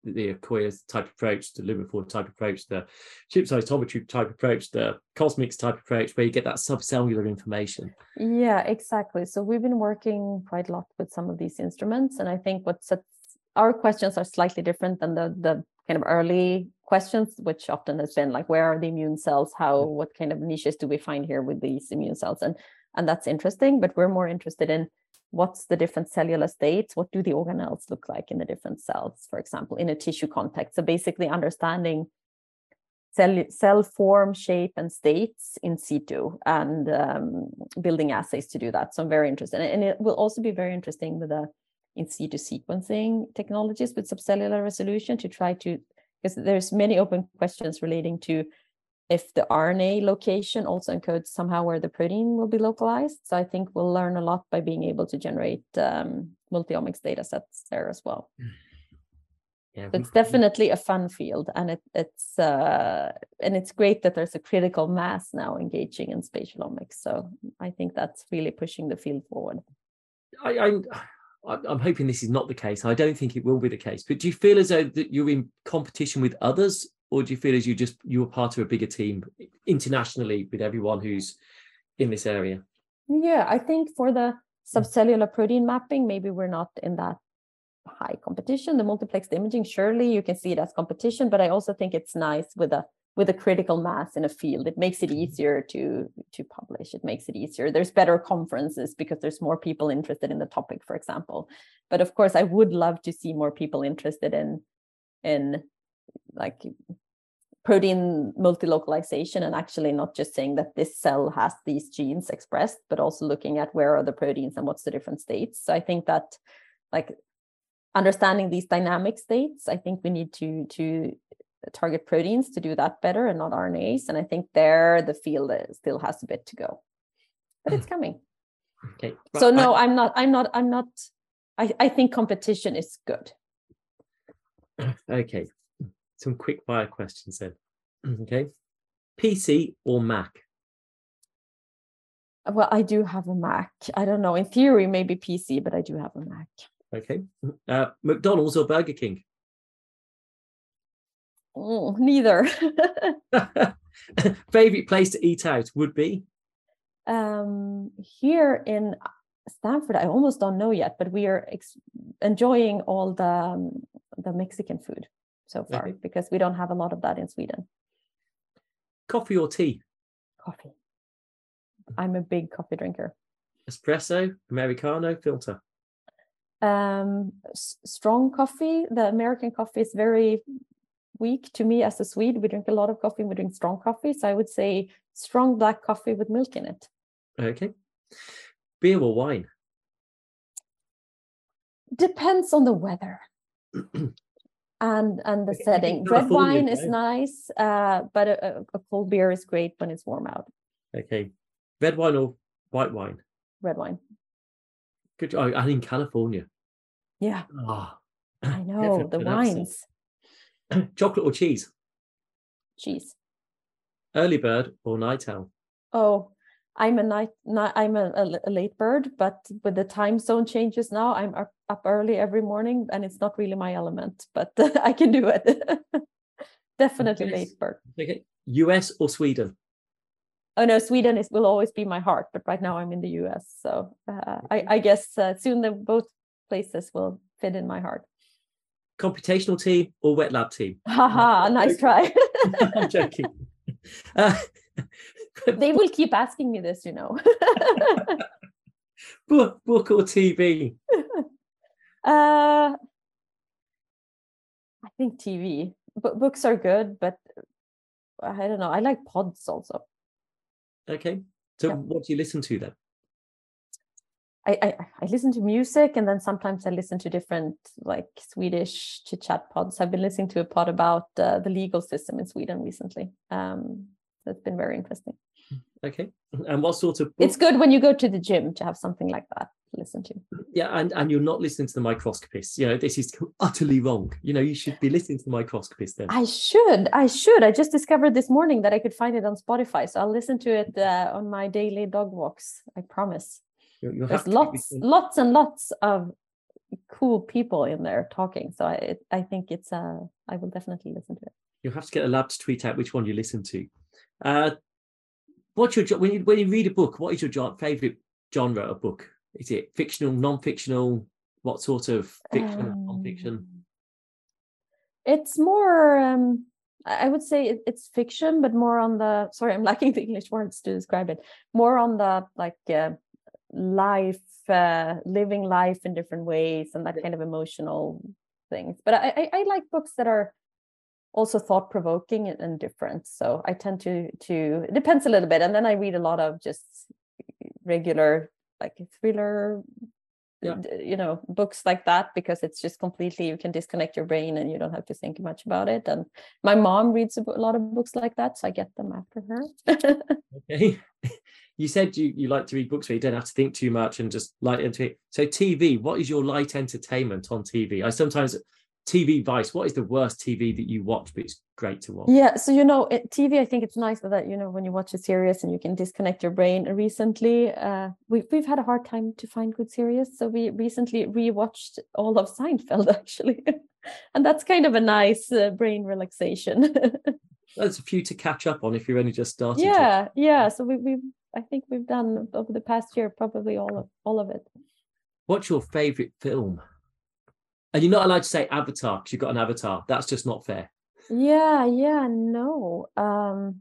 the Akoya type approach, the Lunaphore type approach, the chip cytometry type approach, the cosmics type approach, where you get that subcellular information. Yeah, exactly. So we've been working quite a lot with some of these instruments. And I think what sets our questions are slightly different than the, the kind of early questions, which often has been like, where are the immune cells? How, what kind of niches do we find here with these immune cells? And, and that's interesting, but we're more interested in what's the different cellular states? What do the organelles look like in the different cells, for example, in a tissue context? So basically understanding cell, cell form, shape, and states in situ and um, building assays to do that. So I'm very interested. And it will also be very interesting with the in situ sequencing technologies with subcellular resolution to try to, because there's many open questions relating to if the R N A location also encodes somehow where the protein will be localized. So I think we'll learn a lot by being able to generate um, multi-omics data sets there as well. Yeah. It's definitely a fun field, and it, it's uh, and it's great that there's a critical mass now engaging in spatialomics. So I think that's really pushing the field forward. I, I'm, I'm hoping this is not the case. I don't think it will be the case. But do you feel as though that you're in competition with others, or do you feel as you just you're part of a bigger team internationally with everyone who's in this area? Yeah, I think for the subcellular protein mapping, maybe we're not in that high competition. The multiplexed imaging, surely you can see it as competition, but I also think it's nice with a with a critical mass in a field. It makes it easier to to publish. It makes it easier. There's better conferences because there's more people interested in the topic, for example. But of course, I would love to see more people interested in in like protein multilocalization, and actually not just saying that this cell has these genes expressed, but also looking at where are the proteins and what's the different states. So I think that like understanding these dynamic states, I think we need to to target proteins to do that better and not R N As. And I think there the field still has a bit to go, but it's coming. Okay. Well, so no, I, I'm not, I'm not, I'm not, I, I think competition is good. Okay. Some quick fire questions then. Okay. P C or Mac? Well, I do have a Mac. I don't know. In theory, maybe P C, but I do have a Mac. Okay. Uh, McDonald's or Burger King? Oh, neither. Favorite place to eat out would be? Um, here in Stanford, I almost don't know yet, but we are ex- enjoying all the, um, the Mexican food so far, okay, because we don't have a lot of that in Sweden. Coffee or tea? Coffee. I'm a big coffee drinker. Espresso, Americano, filter? Um, s- strong coffee. The American coffee is very weak to me as a Swede. We drink a lot of coffee. We drink strong coffee. So I would say strong black coffee with milk in it. Okay. Beer or wine? Depends on the weather and and the okay, setting. Red wine beer, is right? nice, uh, but a, a cold beer is great when it's warm out. Okay. Red wine or white wine? Red wine. Good. Oh, and in California. Yeah. Oh, I know, the wines. Chocolate or cheese? Cheese. Early bird or night owl? Oh, I'm a night. Not, I'm a, a, a late bird, but with the time zone changes now, I'm up, up early every morning, and it's not really my element, but I can do it. Definitely yes. Late bird. Okay. U S or Sweden? Oh no, Sweden is, will always be my heart, but right now I'm in the U S. So uh, I, I guess uh, soon the, both places will fit in my heart. Computational team or wet lab team? Haha, nice try. I'm joking. Uh, they will keep asking me this, you know. book, book or T V? Uh, I think T V. B- books are good, but I don't know. I like pods also. Okay, so yeah. What do you listen to then? I, I I listen to music, and then sometimes I listen to different like Swedish chit chat pods. I've been listening to a pod about uh, the legal system in Sweden recently. Um, that's been very interesting. Okay, and what sort of? Book? It's good when you go to the gym to have something like that to listen to. Yeah, and and you're not listening to the Microscopists. You know, this is utterly wrong. You know, you should be listening to the Microscopists then. I should. I should. I just discovered this morning that I could find it on Spotify, so I'll listen to it uh, on my daily dog walks. I promise. There's lots lots and lots of cool people in there talking, so I I think it's uh I will definitely listen to it. You'll have to get a lab to tweet out which one you listen to. Uh what's your when you when you read a book, what is your favorite genre of book? Is it fictional, non-fictional? What sort of fiction um, non-fiction? It's more um I would say it, it's fiction, but more on the sorry I'm lacking the English words to describe it, more on the like uh, life uh, living life in different ways and that kind of emotional things, but I, I, I like books that are also thought-provoking and, and different, so I tend to to it depends a little bit, and then I read a lot of just regular like thriller yeah. you know books like that, because it's just completely you can disconnect your brain and you don't have to think much about it, and my mom reads a lot of books like that, so I get them after her. Okay. You said you, you like to read books where you don't have to think too much and just light into it. So T V, what is your light entertainment on T V? I sometimes T V vice, what is the worst T V that you watch, but it's great to watch? Yeah, so, you know, T V, I think it's nice that, you know, when you watch a series and you can disconnect your brain. Recently, uh, we, we've had a hard time to find good series. So we recently rewatched all of Seinfeld, actually. And that's kind of a nice uh, brain relaxation. There's a few to catch up on if you're only just starting. Yeah, to... yeah. So we, we've, I think we've done over the past year, probably all of, all of it. What's your favorite film? And you're not allowed to say Avatar because you've got an avatar. That's just not fair. Yeah, yeah, no. Um,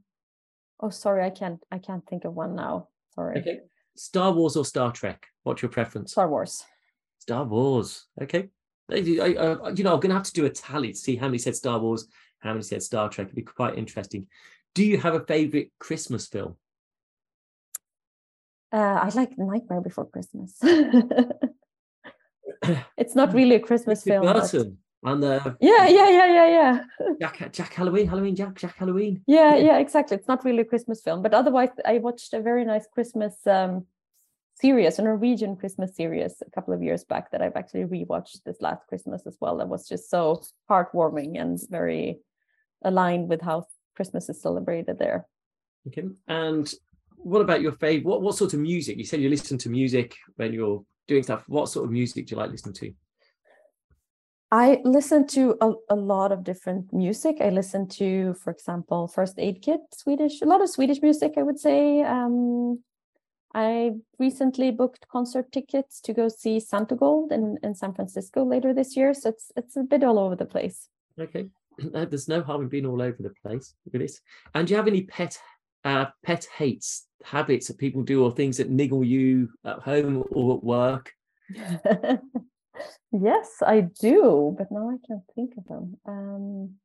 oh, sorry, I can't. I can't think of one now. Sorry. Okay. Star Wars or Star Trek? What's your preference? Star Wars. Star Wars. Okay. I, I, I, you know, I'm going to have to do a tally to see how many said Star Wars, how many said Star Trek. It'd be quite interesting. Do you have a favorite Christmas film? Uh, I like Nightmare Before Christmas. It's not really a Christmas film. Burton but... and uh, yeah, yeah, yeah, yeah, yeah. Jack, Jack Halloween, Halloween, Jack, Jack Halloween. Yeah, yeah, exactly. It's not really a Christmas film, but otherwise, I watched a very nice Christmas um, series, a Norwegian Christmas series, a couple of years back that I've actually rewatched this last Christmas as well. That was just so heartwarming and very aligned with how Christmas is celebrated there. Okay, and what about your favorite? What what sort of music? You said you listen to music when you're doing stuff. What sort of music do you like listening to? I listen to a, a lot of different music. I listen to, for example, First Aid Kit, Swedish, a lot of Swedish music, I would say. Um, I recently booked concert tickets to go see Santigold in, in San Francisco later this year. So it's it's a bit all over the place. Okay. There's no harm in being all over the place. Look at this. And do you have any pet uh, pet hates? Habits that people do or things that niggle you at home or at work? Yes, I do, but now I can't think of them. Um,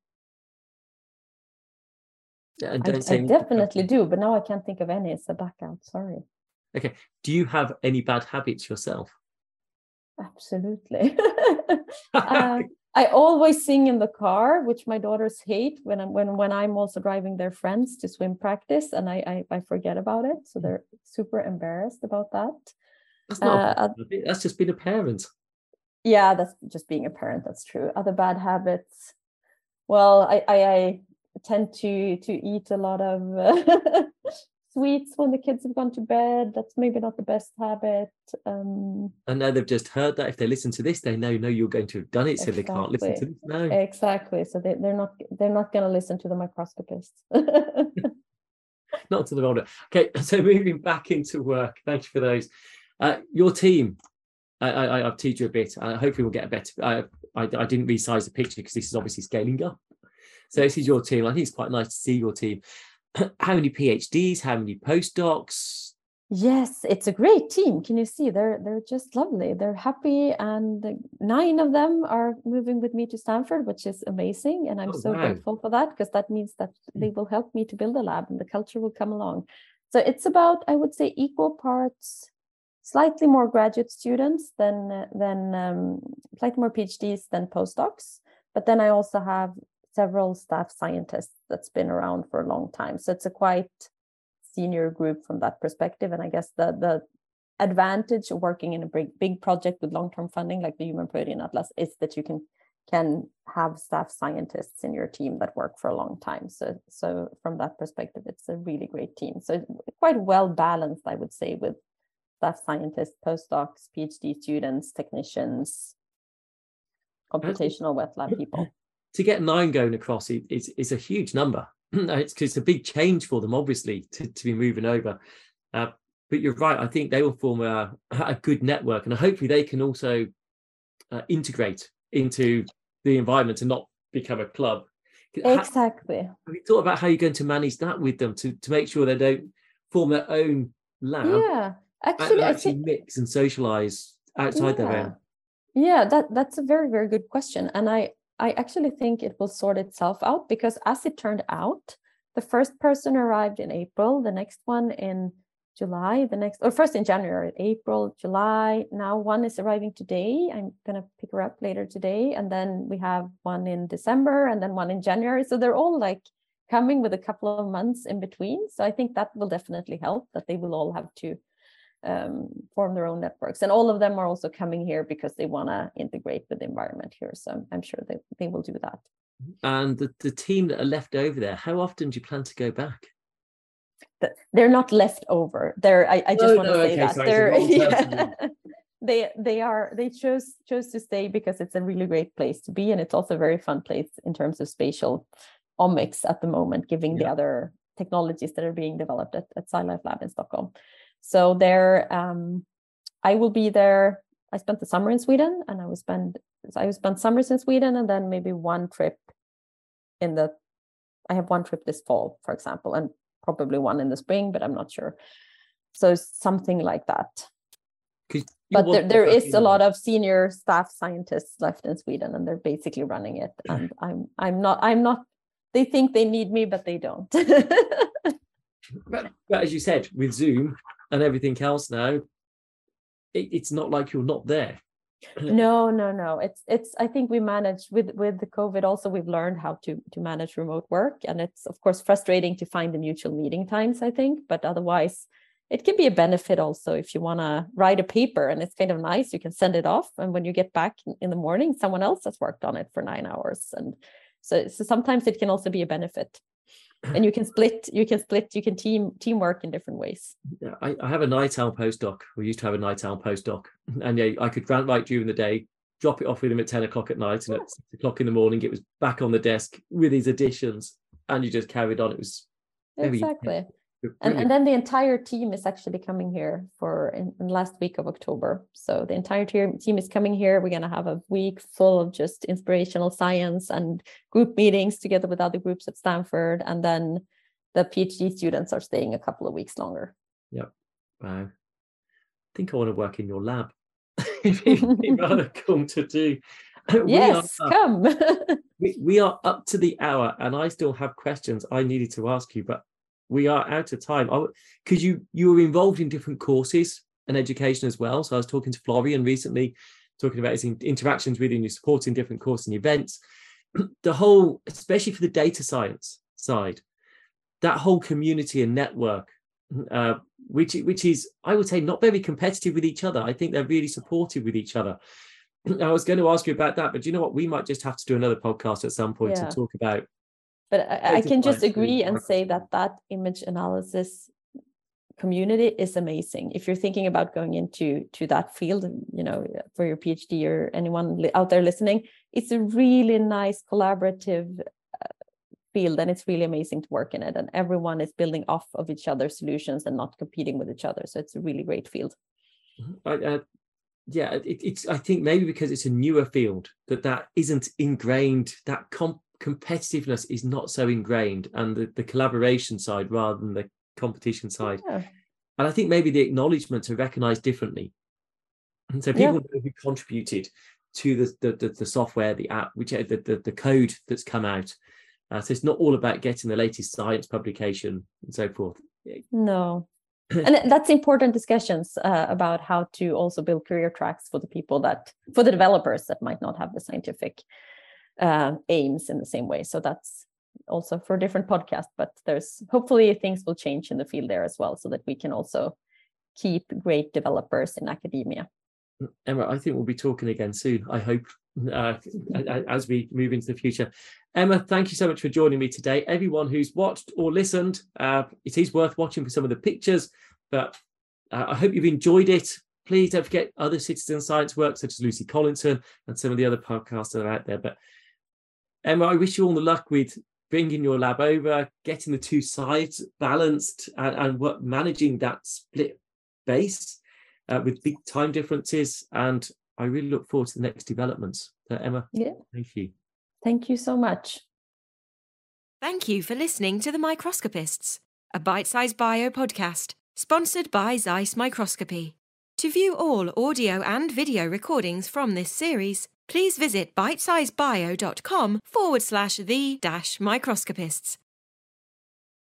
yeah, I, I, I definitely do, but now I can't think of any. It's a back out, sorry. Okay. Do you have any bad habits yourself? Absolutely. um, I always sing in the car, which my daughters hate when I'm when, when I'm also driving their friends to swim practice, and I, I I forget about it, so they're super embarrassed about that. That's not uh, that's just being a parent. Yeah, that's just being a parent. That's true. Other bad habits. Well, I I, I tend to to eat a lot of uh, sweets when the kids have gone to bed. That's maybe not the best habit. Um, and now they've just heard that. If they listen to this, they know no, you're going to have done it, exactly. So they can't listen to this. No, exactly. So they, they're not they're not going to listen to The Microscopists. Not to the older. Okay, so moving back into work. Thank you for those. Uh, your team. I, I, I've teased you a bit. Uh, hopefully, we'll get a better. I I, I didn't resize the picture because this is obviously scaling up. So this is your team. I think it's quite nice to see your team. How many P H Ds? How many postdocs? Yes, it's a great team. Can you see? They're they're just lovely. They're happy, and nine of them are moving with me to Stanford, which is amazing. And I'm oh, so wow. grateful for that, because that means that they will help me to build a lab, and the culture will come along. So it's about, I would say, equal parts, slightly more graduate students than than um, slightly more P H Ds than postdocs. But then I also have several staff scientists that's been around for a long time. So it's a quite senior group from that perspective. And I guess the, the advantage of working in a big, big project with long-term funding like the Human Protein Atlas is that you can can have staff scientists in your team that work for a long time. So, so from that perspective, it's a really great team. So quite well balanced, I would say, with staff scientists, postdocs, P H D students, technicians, computational wet lab people. To get nine going across is is a huge number. It's because it's a big change for them, obviously, to, to be moving over. Uh, but you're right. I think they will form a, a good network, and hopefully they can also uh, integrate into the environment and not become a club. Exactly. Have, have you thought about how you're going to manage that with them to, to make sure they don't form their own lab? Yeah, actually, and actually I think... mix and socialize outside yeah. their own. Yeah, that that's a very very good question, and I. I actually think it will sort itself out, because as it turned out, the first person arrived in April, the next one in July, the next, or first in January, April, July. Now one is arriving today. I'm going to pick her up later today. And then we have one in December and then one in January. So they're all like coming with a couple of months in between. So I think that will definitely help, that they will all have to um, form their own networks. And all of them are also coming here because they want to integrate with the environment here. So I'm sure they, they will do that. And the, the team that are left over there, how often do you plan to go back? The, they're not left over. They're, I, I just oh, want to no, say okay, that. Sorry, they're, yeah. they they are they chose chose to stay because it's a really great place to be, and it's also a very fun place in terms of spatial omics at the moment, giving yeah. the other technologies that are being developed at, at SciLife Lab in Stockholm. So there, um, I will be there. I spent the summer in Sweden, and I will spend I will spend summers in Sweden, and then maybe one trip in the. I have one trip this fall, for example, and probably one in the spring, but I'm not sure. So something like that. But there, there is a lot of senior staff scientists left in Sweden, and they're basically running it. And I'm, I'm not, I'm not. They think they need me, but they don't. but, but as you said, with Zoom and everything else now, it, it's not like you're not there. no, no, no. It's, it's. I think we managed with with the COVID. Also, we've learned how to to manage remote work, and it's of course frustrating to find the mutual meeting times, I think, but otherwise. It can be a benefit also if you want to write a paper, and it's kind of nice. You can send it off, and when you get back in the morning, someone else has worked on it for nine hours, and so, so sometimes it can also be a benefit. And you can split, you can split, you can team teamwork in different ways. Yeah, I, I have a night owl postdoc. We used to have a night owl postdoc, and yeah, I could grant light during the day, drop it off with him at ten o'clock at night, and yeah. at six o'clock in the morning, it was back on the desk with his additions, and you just carried on. It was very exactly. Intense. And, and then the entire team is actually coming here for in, in last week of October. So the entire team is coming here. We're going to have a week full of just inspirational science and group meetings together with other groups at Stanford. And then the PhD students are staying a couple of weeks longer. Yep. Wow. I think I want to work in your lab. If you'd rather come to do. Yes, we are, come. we, we are up to the hour, and I still have questions I needed to ask you, but we are out of time. Because you you were involved in different courses and education as well. So I was talking to Florian recently, talking about his interactions with you, and you're supporting different courses and events. The whole, especially for the data science side, that whole community and network, uh, which which is, I would say, not very competitive with each other. I think they're really supportive with each other. I was going to ask you about that, but you know what? We might just have to do another podcast at some point yeah. to talk about. But I, I can just agree and say that that image analysis community is amazing. If you're thinking about going into to that field, you know, for your PhD, or anyone out there listening, it's a really nice collaborative field, and it's really amazing to work in it. And everyone is building off of each other's solutions and not competing with each other. So it's a really great field. I, uh, yeah, it, it's. I think maybe because it's a newer field that that isn't ingrained. That comp. competitiveness is not so ingrained, and the, the collaboration side rather than the competition side. Yeah. And I think maybe the acknowledgements are recognized differently. And so people yeah. who contributed to the the, the the software, the app, which the, the, the code that's come out. Uh, so it's not all about getting the latest science publication and so forth. No. And that's important discussions uh, about how to also build career tracks for the people that, for the developers that might not have the scientific uh aims in the same way. So that's also for a different podcast, but there's hopefully things will change in the field there as well, so that we can also keep great developers in academia. Emma, I think we'll be talking again soon, I hope, uh, as we move into the future. Emma, thank you so much for joining me today. Everyone who's watched or listened, uh it is worth watching for some of the pictures, but uh, I hope you've enjoyed it. Please don't forget other citizen science work, such as Lucy Collinson and some of the other podcasts that are out there. But Emma, I wish you all the luck with bringing your lab over, getting the two sides balanced, and, and what, managing that split base uh, with big time differences. And I really look forward to the next developments. So Emma, yeah. thank you. Thank you so much. Thank you for listening to The Microscopists, a bite-sized bio podcast sponsored by Zeiss Microscopy. To view all audio and video recordings from this series, please visit bitesizebio.com forward slash the dash microscopists